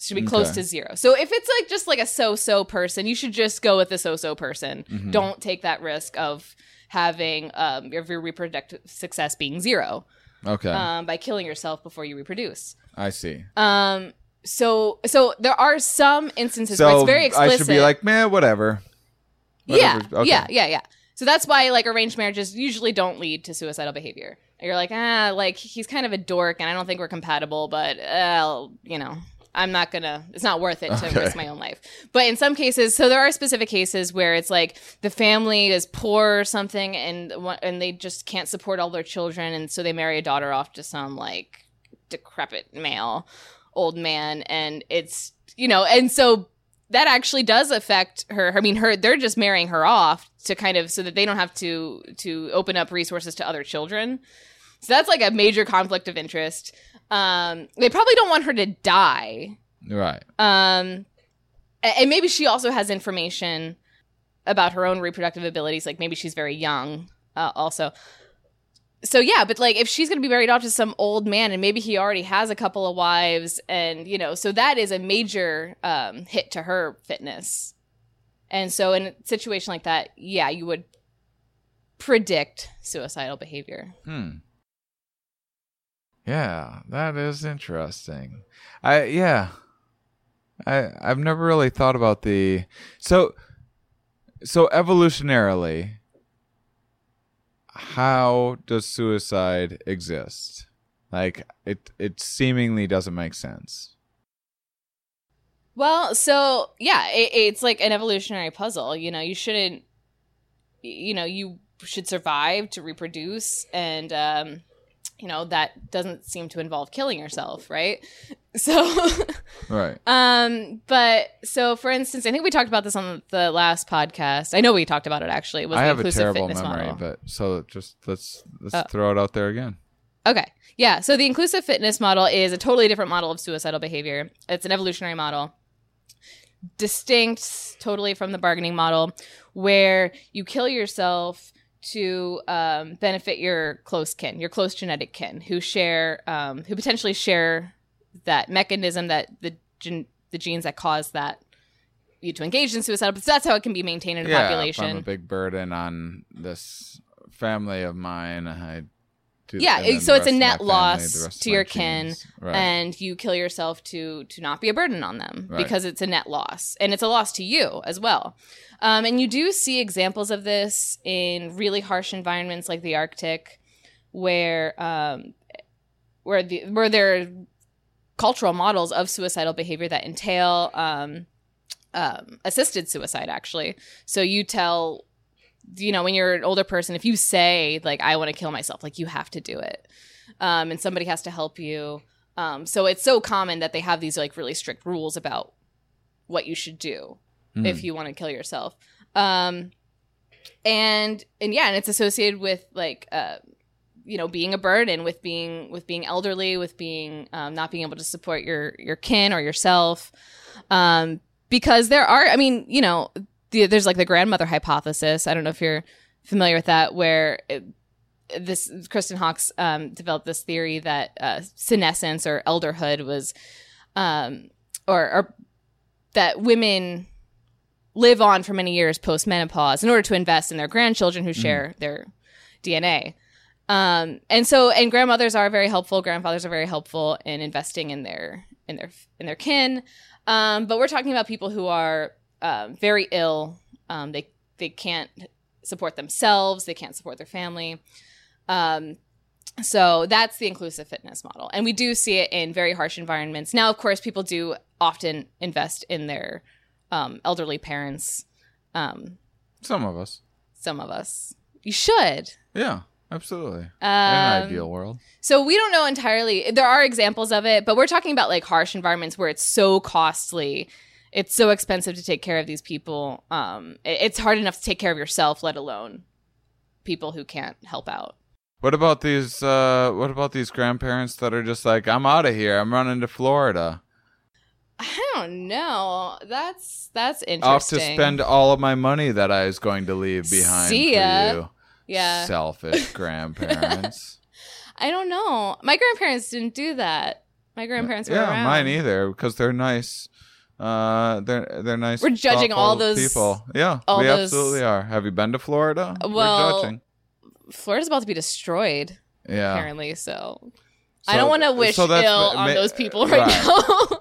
Should be close okay. to zero. So if it's like just like a so-so person, you should just go with the so-so person. Mm-hmm. Don't take that risk of having um, your reproductive success being zero. Okay. Um, by killing yourself before you reproduce. I see. Um. So, so there are some instances so where it's very explicit. I should be like, man, whatever. whatever. Yeah. Okay. Yeah. Yeah. Yeah. So that's why, like, arranged marriages usually don't lead to suicidal behavior. You're like, ah, like he's kind of a dork, and I don't think we're compatible, but uh, you know, I'm not gonna. It's not worth it to okay. risk my own life. But in some cases, so there are specific cases where it's like the family is poor or something, and and they just can't support all their children, and so they marry a daughter off to some like decrepit male, old man, and it's you know, and so that actually does affect her. I mean, her they're just marrying her off to kind of so that they don't have to to open up resources to other children. So that's like a major conflict of interest. Um, they probably don't want her to die. Right. Um, and maybe she also has information about her own reproductive abilities. Like maybe she's very young uh, also. So, yeah, but like if she's going to be married off to some old man and maybe he already has a couple of wives and, you know, so that is a major um, hit to her fitness. And so in a situation like that, yeah, you would predict suicidal behavior. Hmm. Yeah, that is interesting. I yeah, I, I've never really thought about the... So, so evolutionarily, how does suicide exist? Like, it, it seemingly doesn't make sense. Well, so, yeah, it, it's like an evolutionary puzzle. You know, you shouldn't... You know, you should survive to reproduce, and... um you know, that doesn't seem to involve killing yourself, right? So, right. Um, but so, for instance, I think we talked about this on the last podcast. I know we talked about it actually. It was I have a terrible memory, model. but so just let's let's oh. throw it out there again. Okay, yeah. So the inclusive fitness model is a totally different model of suicidal behavior. It's an evolutionary model, distinct totally from the bargaining model, where you kill yourself to um, benefit your close kin, your close genetic kin, who share, um, who potentially share that mechanism, that the gen- the genes that cause that you to engage in suicide. But that's how it can be maintained in a yeah, population. Yeah, I'm a big burden on this family of mine. I do. Yeah, so it's a net family, loss to your kin, right. and you kill yourself to to not be a burden on them right. because it's a net loss, and it's a loss to you as well. Um, and you do see examples of this in really harsh environments like the Arctic, where um, where the where there are cultural models of suicidal behavior that entail um, um, assisted suicide, actually. So you tell, you know, when you're an older person, if you say, like, I want to kill myself, like, you have to do it. Um, and somebody has to help you. Um, so it's so common that they have these, like, really strict rules about what you should do. Mm. If you want to kill yourself. Um, and, and yeah, and it's associated with like, uh, you know, being a burden, with being, with being elderly, with being, um, not being able to support your, your kin or yourself. Um, because there are, I mean, you know, the, there's like the grandmother hypothesis. I don't know if you're familiar with that, where it, this Kristen Hawkes, um, developed this theory that, uh, senescence or elderhood was, um, or, or that women live on for many years post-menopause in order to invest in their grandchildren who share mm-hmm. their D N A. Um, and so, and grandmothers are very helpful. Grandfathers are very helpful in investing in their, in their, in their kin. Um, but we're talking about people who are uh, very ill. Um, they, they can't support themselves. They can't support their family. Um, so that's the inclusive fitness model. And we do see it in very harsh environments. Now, of course, people do often invest in their Um, elderly parents. Um, some of us. Some of us. You should. Yeah, absolutely. Um, in an ideal world. So we don't know entirely. There are examples of it, but we're talking about like harsh environments where it's so costly. It's so expensive to take care of these people. Um, it's hard enough to take care of yourself, let alone people who can't help out. What about these? Uh, what about these grandparents that are just like, I'm out of here. I'm running to Florida. I don't know. That's that's interesting. Off to spend all of my money that I was going to leave behind. See ya. For you. Yeah. Selfish grandparents. I don't know. My grandparents didn't do that. My grandparents were yeah, around. Yeah, mine either, because they're nice. Uh, they're they're nice. We're judging all those people. Yeah, we those... absolutely are. Have you been to Florida? Well, we're judging. Florida's about to be destroyed. Yeah. Apparently, so, so I don't want to wish so ill on ma- those people right, right. now.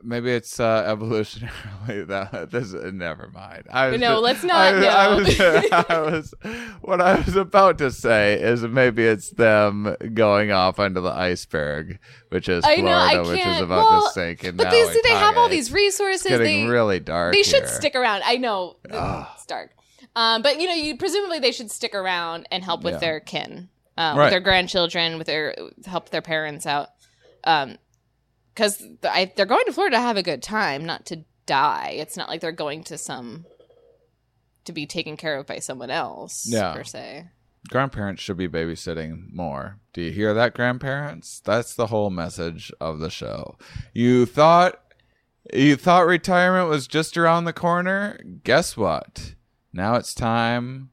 Maybe it's uh, evolutionarily that this. Uh, never mind. I was, no, let's not. I, no. I, was, I was. What I was about to say is maybe it's them going off under the iceberg, which is Florida, I know, I which is about well, to sink. And but now they, see, they have all these resources. It's getting they, really dark. They should here. stick around. I know it's dark, um, but you know, you presumably they should stick around and help with yeah. their kin, uh, right. with their grandchildren, with their help their parents out. Um, Because they're going to Florida to have a good time, not to die. It's not like they're going to some to be taken care of by someone else, yeah. per se. Grandparents should be babysitting more. Do you hear that, grandparents? That's the whole message of the show. You thought you thought retirement was just around the corner? Guess what? Now it's time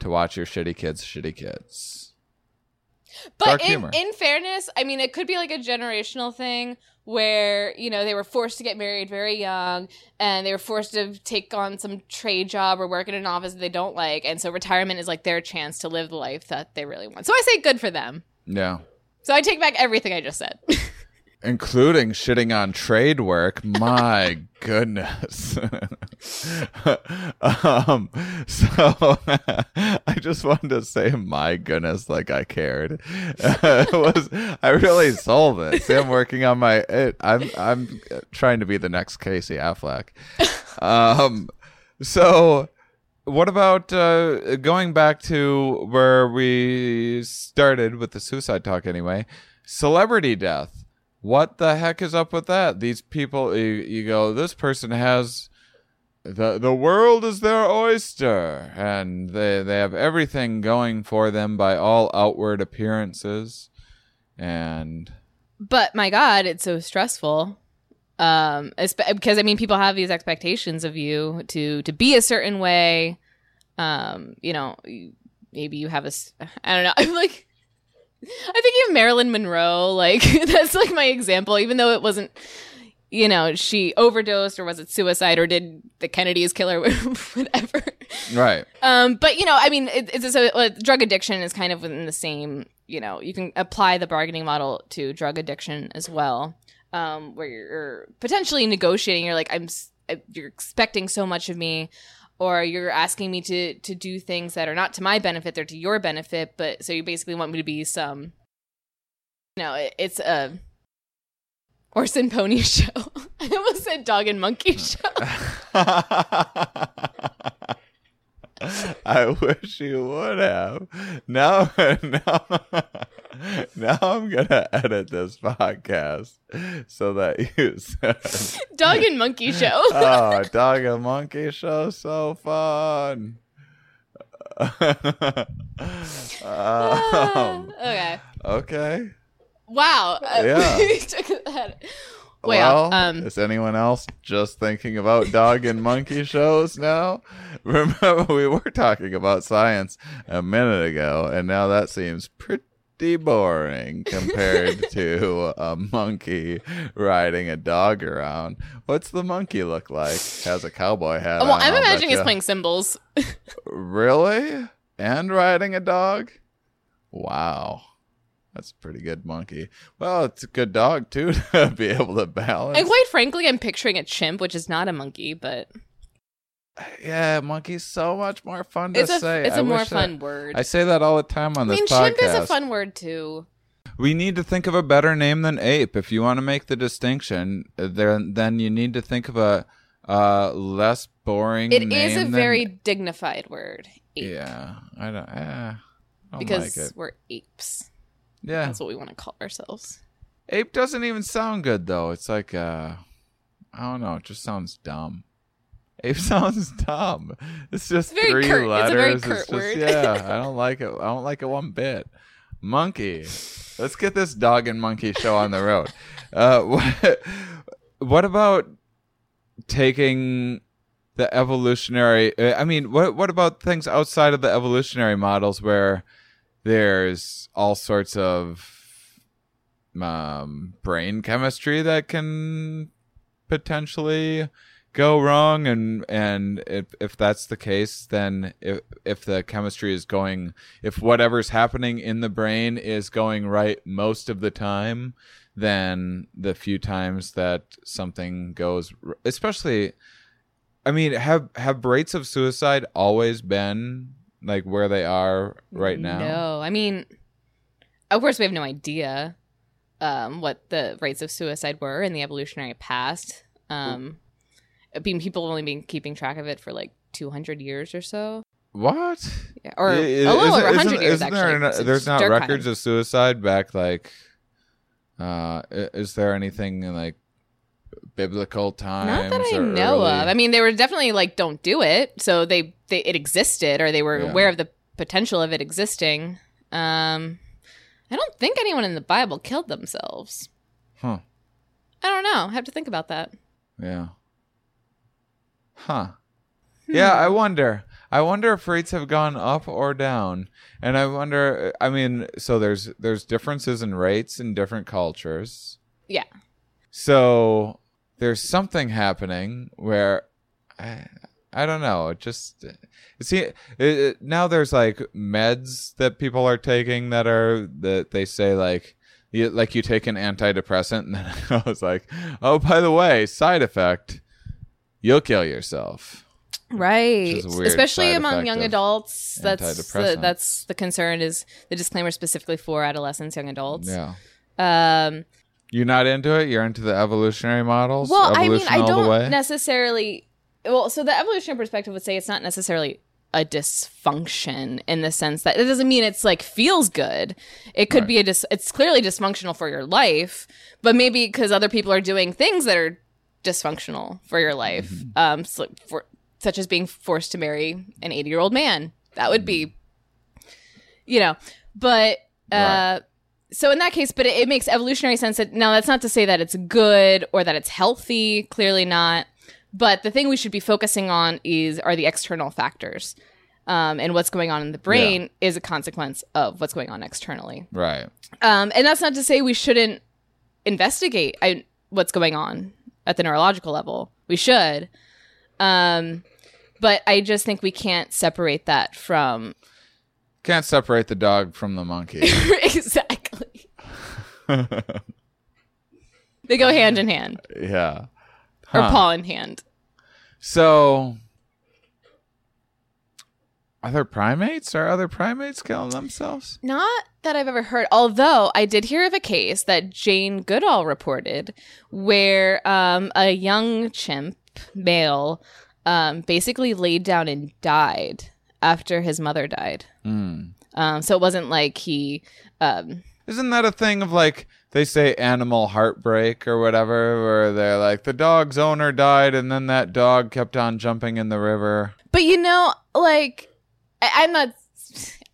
to watch your shitty kids' shitty kids. But in, in fairness, I mean, it could be like a generational thing where, you know, they were forced to get married very young and they were forced to take on some trade job or work in an office that they don't like. And so retirement is like their chance to live the life that they really want. So I say good for them. Yeah. So I take back everything I just said. Including shitting on trade work. My goodness. um, so I just wanted to say, my goodness, like I cared. It was, I really sold it. See, I'm working on my, it, I'm, I'm trying to be the next Casey Affleck. Um, so what about uh, going back to where we started with the suicide talk anyway, celebrity death. What the heck is up with that? These people, you, you go, this person has, the the world is their oyster, and they, they have everything going for them by all outward appearances. And But, my God, it's so stressful. Um, because, I mean, people have these expectations of you to, to be a certain way. Um, you know, maybe you have a, I don't know, I'm like... I think even Marilyn Monroe, like, that's, like, my example, even though it wasn't, you know, she overdosed or was it suicide or did the Kennedys kill her, whatever. Right. Um, but, you know, I mean, it, it's so uh, drug addiction is kind of within the same, you know, you can apply the bargaining model to drug addiction as well, um, where you're potentially negotiating. You're like, I'm, you're expecting so much of me. Or you're asking me to to do things that are not to my benefit, they're to your benefit. But so you basically want me to be some, you know, it, it's a horse and pony show. I almost said dog and monkey show. I wish you would have. Now, now, now I'm going to edit this podcast so that you said... Dog and monkey show. Oh, dog and monkey show. So fun. um, okay. Okay. Wow. Yeah. We took that. Well, well um, is anyone else just thinking about dog and monkey shows now? Remember, we were talking about science a minute ago, and now that seems pretty boring compared to a monkey riding a dog around. What's the monkey look like? Has a cowboy hat. Oh, well, on, I'm I'll imagining he's playing cymbals. Really? And riding a dog? Wow. That's a pretty good monkey. Well, it's a good dog, too, to be able to balance. And quite frankly, I'm picturing a chimp, which is not a monkey, but... Yeah, monkey's so much more fun to it's a, say. It's a I more fun I, word. I say that all the time on I this mean, podcast. I mean, chimp is a fun word, too. We need to think of a better name than ape. If you want to make the distinction, then, then you need to think of a uh, less boring it name. It is a than... very dignified word, ape. Yeah, I don't, eh, I don't because like it. We're apes. Yeah, that's what we want to call ourselves. Ape doesn't even sound good, though. It's like, uh, I don't know. It just sounds dumb. Ape sounds dumb. It's just it's three curt. letters. It's a very curt it's word. Just, yeah, I don't like it. I don't like it one bit. Monkey. Let's get this dog and monkey show on the road. Uh, what, what about taking the evolutionary? I mean, what what about things outside of the evolutionary models where there's all sorts of um, brain chemistry that can potentially go wrong, and and if, if that's the case, then if if the chemistry is going, if whatever's happening in the brain is going right most of the time, then the few times that something goes, especially, I mean, have have rates of suicide always been like where they are right now? No, I mean, of course we have no idea um, what the rates of suicide were in the evolutionary past. Um, being people have only been keeping track of it for like two hundred years or so. What? Yeah, or is, a little over one hundred years, isn't actually. There an, there's not records crime. of suicide back like, uh, is there anything in like biblical times? Not that I know early... of. I mean, they were definitely like, don't do it. So they, they it existed, or they were yeah. aware of the potential of it existing. Um, I don't think anyone in the Bible killed themselves. Huh. I don't know. I have to think about that. Yeah. Huh. Yeah, I wonder. I wonder if rates have gone up or down. And I wonder, I mean, so there's there's differences in rates in different cultures. Yeah. So there's something happening where I, I don't know. It just see it, it, now there's like meds that people are taking that are that they say like you, like you take an antidepressant, and then I was like, oh, by the way, side effect, you'll kill yourself. Right. Especially among young adults. That's the, that's the concern, is the disclaimer specifically for adolescents, young adults. Yeah. Um, you're not into it? You're into the evolutionary models? Well, I mean, I don't necessarily... Well, so the evolutionary perspective would say it's not necessarily a dysfunction in the sense that it doesn't mean it's like feels good. It could right. be a dis- it's clearly dysfunctional for your life, but maybe because other people are doing things that are dysfunctional for your life, mm-hmm. um, so for, such as being forced to marry an eighty-year-old man. That would be, you know, but uh, right. so in that case, but it, it makes evolutionary sense. That, now, that's not to say that it's good or that it's healthy. Clearly not. But the thing we should be focusing on is are the external factors. Um, and what's going on in the brain yeah. is a consequence of what's going on externally. Right. Um, and that's not to say we shouldn't investigate I, what's going on at the neurological level. We should. Um, but I just think we can't separate that from... Can't separate the dog from the monkey. Exactly. They go hand in hand. Yeah. Huh. Or paw in hand. So, are there primates? Are other primates killing themselves? Not that I've ever heard. Although, I did hear of a case that Jane Goodall reported where um, a young chimp male um, basically laid down and died after his mother died. Mm. Um, so, it wasn't like he... Um, Isn't that a thing of like... They say animal heartbreak or whatever, where they're like, the dog's owner died and then that dog kept on jumping in the river. But, you know, like, I- I'm not,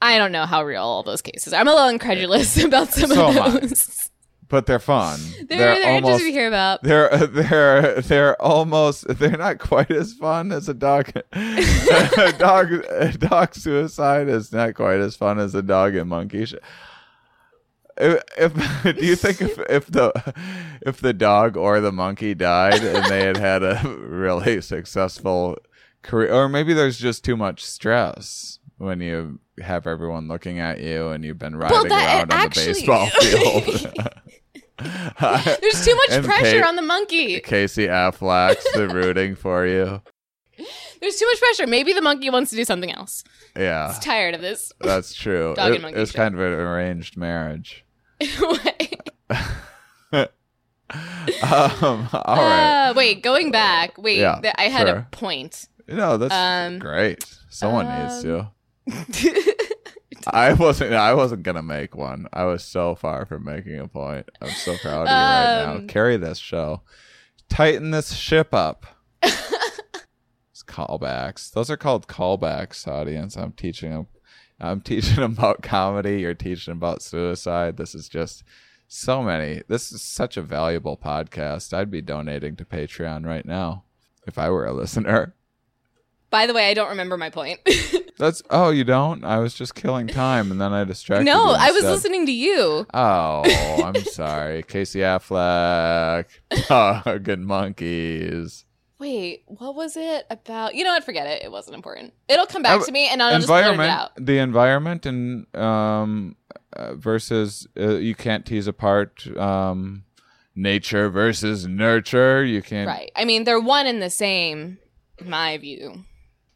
I don't know how real all those cases are. I'm a little incredulous about some so of those. But they're fun. They're, they're, they're almost, interesting to hear about. They're, they're, they're almost, they're not quite as fun as a dog. a dog, a dog suicide is not quite as fun as a dog and monkey shit. If, if do you think if, if the if the dog or the monkey died and they had had a really successful career, or maybe there's just too much stress when you have everyone looking at you and you've been riding well, that, around on actually, the baseball field. There's too much pressure Kate, on the monkey. Casey Affleck's the rooting for you. There's too much pressure. Maybe the monkey wants to do something else. Yeah. It's tired of this. That's true. Dog it, and monkey. It's show. Kind of an arranged marriage. um, all right. Uh, wait, going back. Wait, yeah, th- I had sure. a point. No, that's um, great. Someone um... needs to. I wasn't. I wasn't gonna make one. I was so far from making a point. I'm so proud of you um... right now. Carry this show. Tighten this ship up. Callbacks. Those are called callbacks, audience. I'm teaching them. I'm teaching them about comedy. You're teaching about suicide. This is just so many. This is such a valuable podcast. I'd be donating to Patreon right now if I were a listener. By the way, I don't remember my point. That's oh, you don't? I was just killing time, and then I distracted. No, I was listening to you. Oh, I'm sorry, Casey Affleck, dog and monkeys. Wait, what was it about? You know what? Forget it. It wasn't important. It'll come back uh, to me, and I'll just blurt it out. The environment and um, uh, versus uh, you can't tease apart um, nature versus nurture. You can't. Right. I mean, they're one and the same, in my view.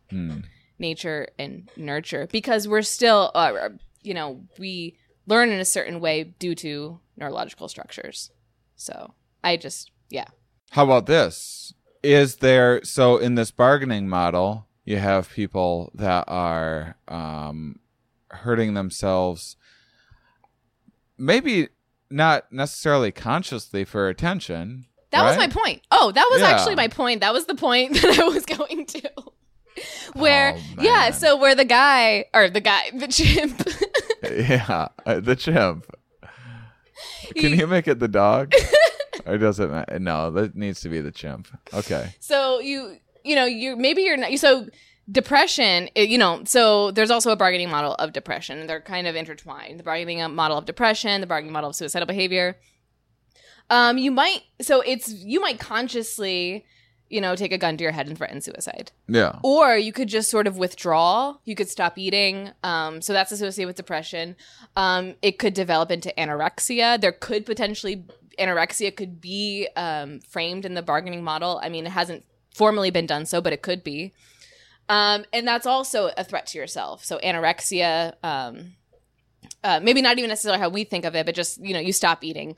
Hmm. Nature and nurture, because we're still, uh, you know, we learn in a certain way due to neurological structures. So I just, yeah. How about this? Is there, so in this bargaining model, you have people that are um, hurting themselves, maybe not necessarily consciously for attention. That right? was my point. Oh, that was yeah. actually my point. That was the point that I was going to. Where, oh, yeah, so where the guy, or the guy, the chimp. yeah, the chimp. Can he, you make it the dog? Or does it matter? No, that needs to be the chimp. Okay. So you, you know, you maybe you're not. So depression, you know, so there's also a bargaining model of depression. They're kind of intertwined. The bargaining model of depression, the bargaining model of suicidal behavior. Um, you might, so it's, you might consciously you know, take a gun to your head and threaten suicide. Yeah. Or you could just sort of withdraw. You could stop eating. Um, so that's associated with depression. Um, it could develop into anorexia. There could potentially anorexia could be um, framed in the bargaining model. I mean, it hasn't formally been done so, but it could be. Um, and that's also a threat to yourself. So anorexia, um, uh, maybe not even necessarily how we think of it, but just, you know, you stop eating.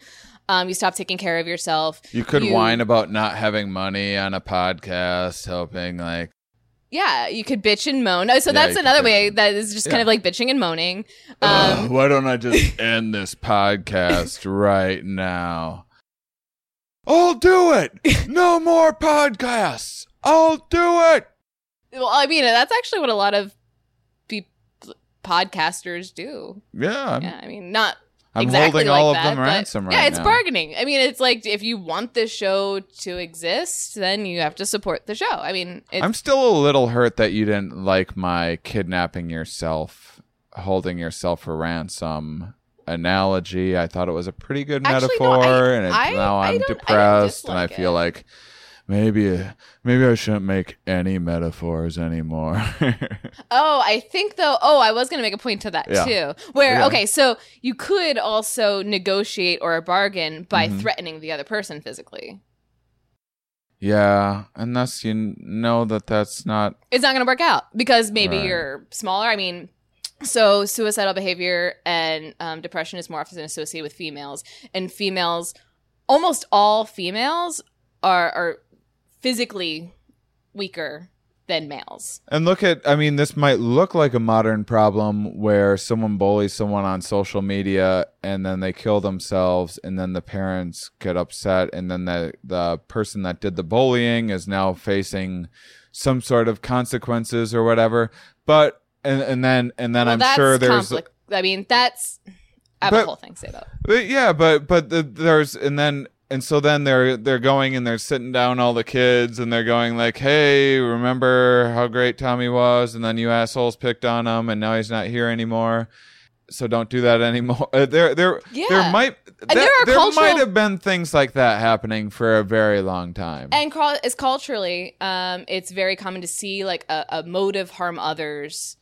Um, you stop taking care of yourself. You could you, whine about not having money on a podcast, hoping like. Yeah, you could bitch and moan. So yeah, that's another way that is just yeah. kind of like bitching and moaning. Um, Ugh, why don't I just end this podcast right now? I'll do it. No more podcasts. I'll do it. Well, I mean, that's actually what a lot of pe- podcasters do. Yeah. Yeah, I mean, not I'm exactly holding like all that, of them ransom right now. Yeah, it's now. bargaining. I mean, it's like if you want this show to exist, then you have to support the show. I mean, it's... I'm still a little hurt that you didn't like my kidnapping yourself, holding yourself for ransom analogy. I thought it was a pretty good actually, metaphor, no, I, and it, I, now I, I'm I depressed, I and I feel it. like... Maybe maybe I shouldn't make any metaphors anymore. oh, I think though. Oh, I was going to make a point to that yeah. too. Where, yeah. okay, so you could also negotiate or bargain by mm-hmm. threatening the other person physically. Yeah, unless you know that that's not... It's not going to work out because maybe right. you're smaller. I mean... So suicidal behavior and um, depression is more often associated with females. And females, almost all females are... are physically weaker than males. And look at, I mean, this might look like a modern problem where someone bullies someone on social media and then they kill themselves and then the parents get upset and then the, the person that did the bullying is now facing some sort of consequences or whatever. But, and, and then, and then well, I'm that's sure there's... Compli- I mean, that's... I have but, a whole thing to say about it. But yeah, but, but the, there's, and then... And so then they're they're going and they're sitting down all the kids and they're going like, hey, remember how great Tommy was? And then you assholes picked on him and now he's not here anymore. So don't do that anymore. Uh, there there yeah. there might there, there, there cultural... might have been things like that happening for a very long time. And call, it's culturally, um, it's very common to see like a, a motive harm others.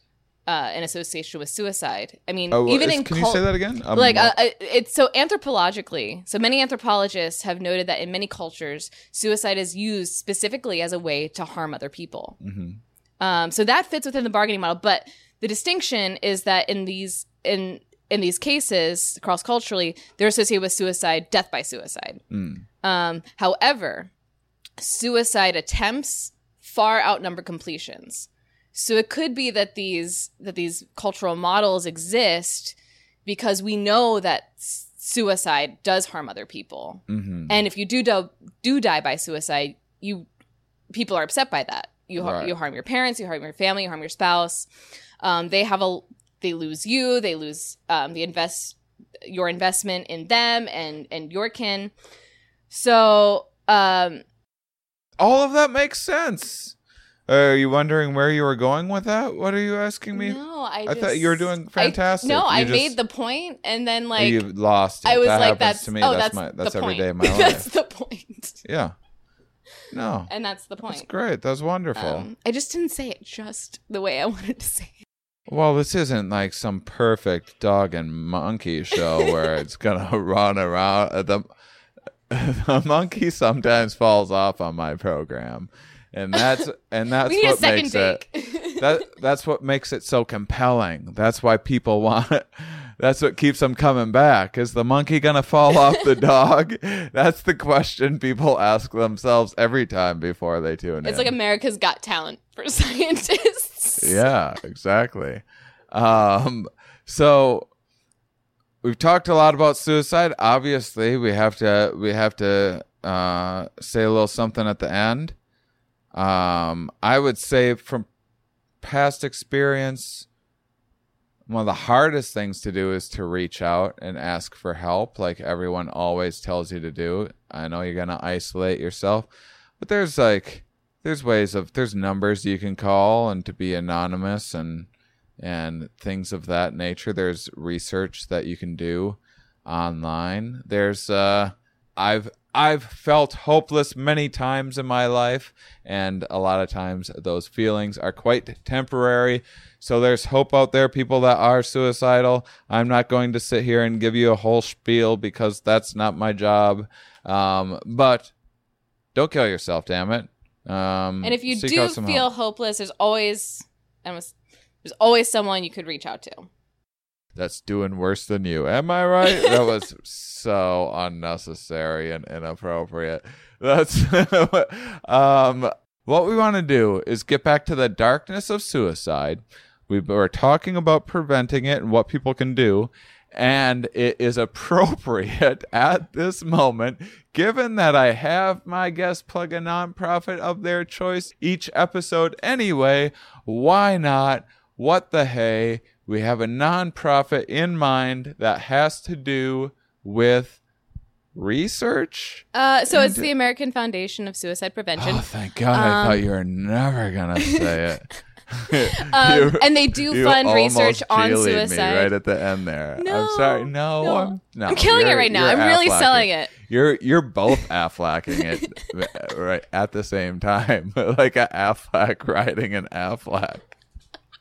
Uh, in association with suicide. I mean, oh, even is, in... Can cult- you say that again? Um, like, uh, it's so anthropologically, so many anthropologists have noted that in many cultures, suicide is used specifically as a way to harm other people. Mm-hmm. Um, so that fits within the bargaining model. But the distinction is that in these in in these cases, cross-culturally, they're associated with suicide, death by suicide. Mm. Um, however, suicide attempts far outnumber completions. So it could be that these that these cultural models exist because we know that suicide does harm other people, mm-hmm. and if you do do, do die by suicide, you people are upset by that. You right. you harm your parents, you harm your family, you harm your spouse. Um, they have a they lose you, they lose um, the invest your investment in them and and your kin. So um, all of that makes sense. Uh, are you wondering where you were going with that? What are you asking me? No, I, just, I thought you were doing fantastic. I, no, you I just, made the point, and then like you lost. It. I was that like, "That's to me. Oh, that's, that's my. That's every point. Day of my life. That's the point." Yeah. No. And that's the point. That's great. That's wonderful. Um, I just didn't say it just the way I wanted to say it. Well, this isn't like some perfect dog and monkey show where it's gonna run around. The, the monkey sometimes falls off on my program. And that's and that's what makes take. it that that's what makes it so compelling. That's why people want it. That's what keeps them coming back. Is the monkey gonna fall off the dog? That's the question people ask themselves every time before they tune it's in. It's like America's Got Talent for scientists. Yeah, exactly. Um, so we've talked a lot about suicide. Obviously, we have to we have to uh, say a little something at the end. Um, I would say from past experience, one of the hardest things to do is to reach out and ask for help, like everyone always tells you to do. I know you're going to isolate yourself, but there's like, there's ways of, there's numbers you can call and to be anonymous and, and things of that nature. There's research that you can do online. There's, uh, I've, I've felt hopeless many times in my life, and a lot of times those feelings are quite temporary. So there's hope out there, people that are suicidal. I'm not going to sit here and give you a whole spiel because that's not my job. Um, but don't kill yourself, damn it. Um, and if you do feel hopeless, there's always almost, there's always someone you could reach out to. That's doing worse than you. Am I right? That was so unnecessary and inappropriate. That's um, what we want to do is get back to the darkness of suicide. We were talking about preventing it and what people can do. And it is appropriate at this moment, given that I have my guest plug a nonprofit of their choice each episode anyway. Why not? What the hey? We have a nonprofit in mind that has to do with research. Uh, so it's the American Foundation of Suicide Prevention. Oh, thank God. Um, I thought you were never going to say it. um, you, and they do fund research on suicide. Me right at the end there. No, I'm sorry. No. no. I'm, no, I'm killing it right now. I'm really Affleck-ing. selling it. You're you're both Afflecking it right at the same time. Like an Affleck riding an Affleck.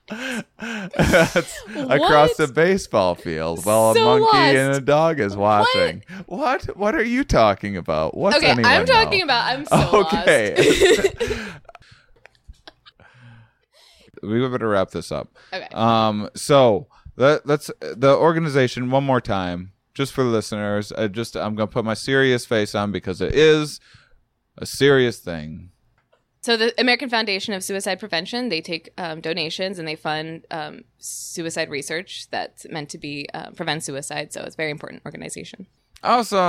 That's across the baseball field while so a monkey lost. and a dog is watching. What? What? What are you talking about? What's okay, anyone I'm talking know? about. I'm so okay. lost. Okay. We better wrap this up. Okay. Um. So that, that's the organization one more time, just for the listeners. I just I'm gonna put my serious face on because it is a serious thing. So the American Foundation of Suicide Prevention, they take um, donations and they fund um, suicide research that's meant to be uh, prevent suicide. So it's a very important organization. Awesome.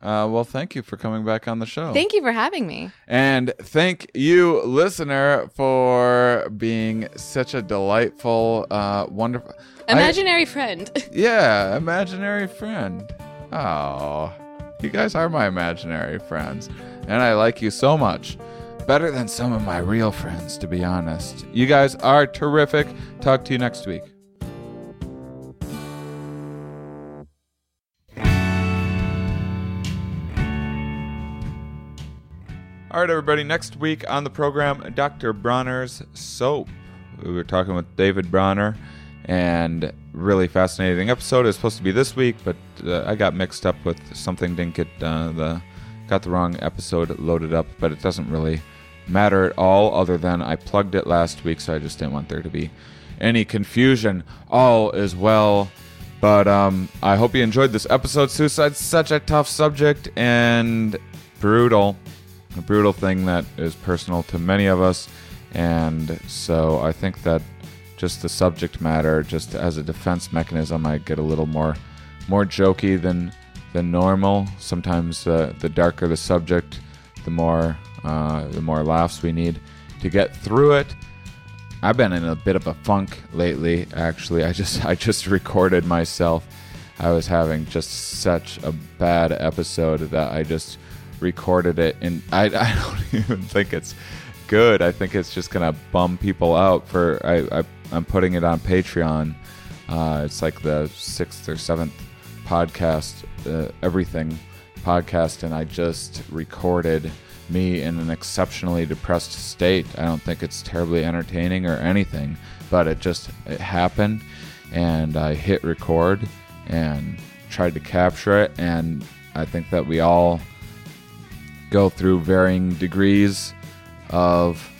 Uh, well, thank you for coming back on the show. Thank you for having me. And thank you, listener, for being such a delightful, uh, wonderful... Imaginary I... friend. Yeah, imaginary friend. Oh, you guys are my imaginary friends. And I like you so much. Better than some of my real friends, to be honest. You guys are terrific. Talk to you next week. All right, everybody. Next week on the program, Doctor Bronner's Soap. We were talking with David Bronner. And really fascinating episode. It was supposed to be this week, but uh, I got mixed up with something. Didn't get uh, the... Got the wrong episode loaded up, but it doesn't really matter at all other than I plugged it last week, so I just didn't want there to be any confusion. All is well, but um, I hope you enjoyed this episode. Suicide's such a tough subject and brutal. A brutal thing that is personal to many of us, and so I think that just the subject matter, just as a defense mechanism, I get a little more, more jokey than... than normal. Sometimes uh, the darker the subject, the more uh, the more laughs we need to get through it. I've been in a bit of a funk lately. Actually, I just I just recorded myself. I was having just such a bad episode that I just recorded it, and I, I don't even think it's good. I think it's just gonna bum people out. For I, I I'm putting it on Patreon. Uh, it's like the sixth or seventh podcast uh, everything podcast, and I just recorded me in an exceptionally depressed state. I don't think it's terribly entertaining or anything, but it just it happened, and I hit record and tried to capture it, and I think that we all go through varying degrees of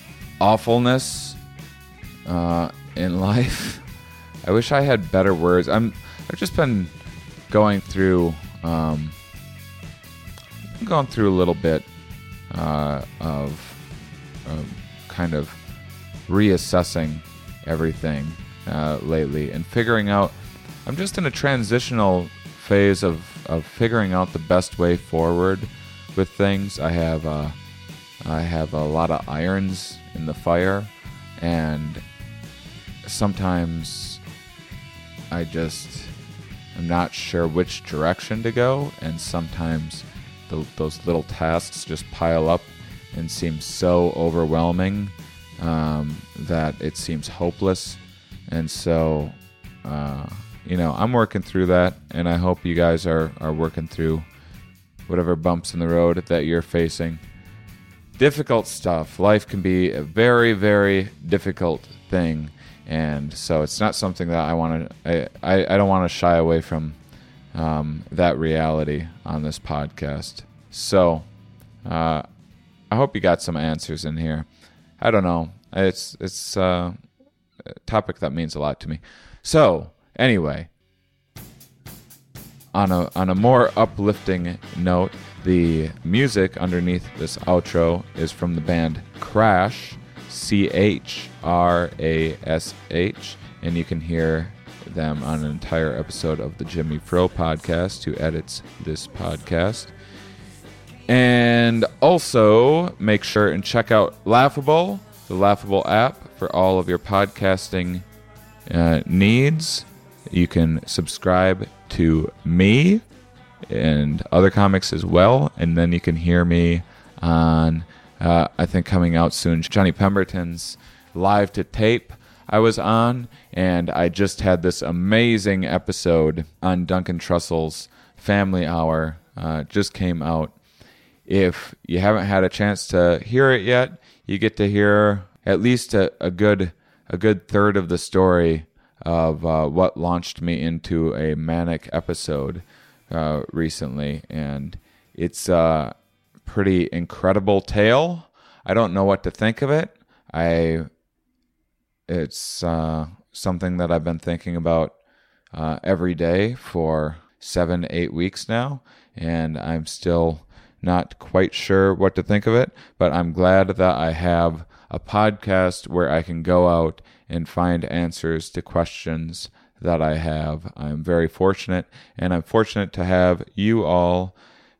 awfulness uh, in life. I wish I had better words. I'm I've just been going through um going through a little bit uh of uh, kind of reassessing everything uh lately and figuring out I'm just in a transitional phase of of figuring out the best way forward with things. I have uh I have a lot of irons in the fire, and sometimes I just I'm not sure which direction to go, and sometimes the, those little tasks just pile up and seem so overwhelming um, that it seems hopeless. And so, uh, you know, I'm working through that, and I hope you guys are, are working through whatever bumps in the road that you're facing. Difficult stuff. Life can be a very, very difficult thing. And so it's not something that I want to, I, I, I don't want to shy away from um, that reality on this podcast. So uh, I hope you got some answers in here. I don't know. It's, it's uh, a topic that means a lot to me. So anyway, on a, on a more uplifting note, the music underneath this outro is from the band Crash, C H R A S H, and you can hear them on an entire episode of the Jimmy Fro podcast, who edits this podcast. And also, make sure and check out Laughable, the Laughable app for all of your podcasting uh, needs. You can subscribe to me and other comics as well, and then you can hear me on uh I think coming out soon, Johnny Pemberton's Live to Tape I was on, and I just had this amazing episode on Duncan Trussell's Family Hour. Uh just came out. If you haven't had a chance to hear it yet, you get to hear at least a, a good a good third of the story of uh, what launched me into a manic episode uh, recently, and it's a pretty incredible tale. I don't know what to think of it. I, it's uh, something that I've been thinking about uh, every day for seven, eight weeks now, and I'm still not quite sure what to think of it, but I'm glad that I have a podcast where I can go out and find answers to questions that I have. I'm very fortunate, and I'm fortunate to have you all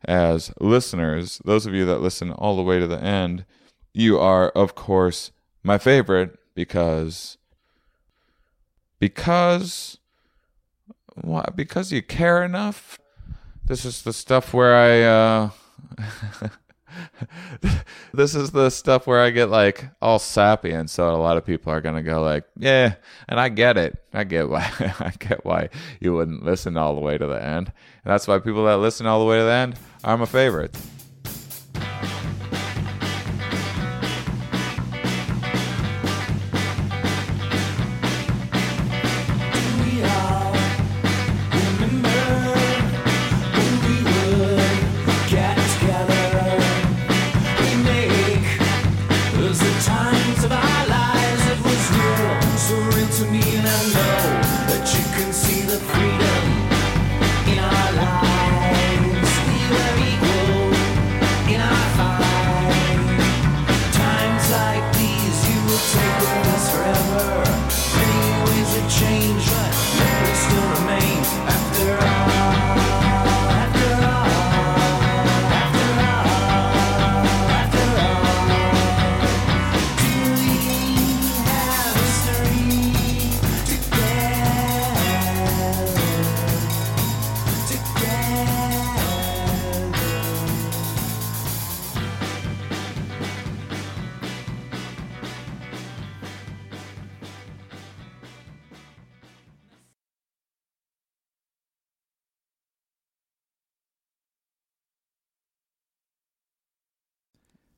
as listeners. Those of you that listen all the way to the end, you are, of course, my favorite because, because, why? Because you care enough. This is the stuff where I, uh, this is the stuff where I get like all sappy, and so a lot of people are gonna go like, yeah, and I get it. I get why I get why you wouldn't listen all the way to the end. And that's why people that listen all the way to the end are my favorites.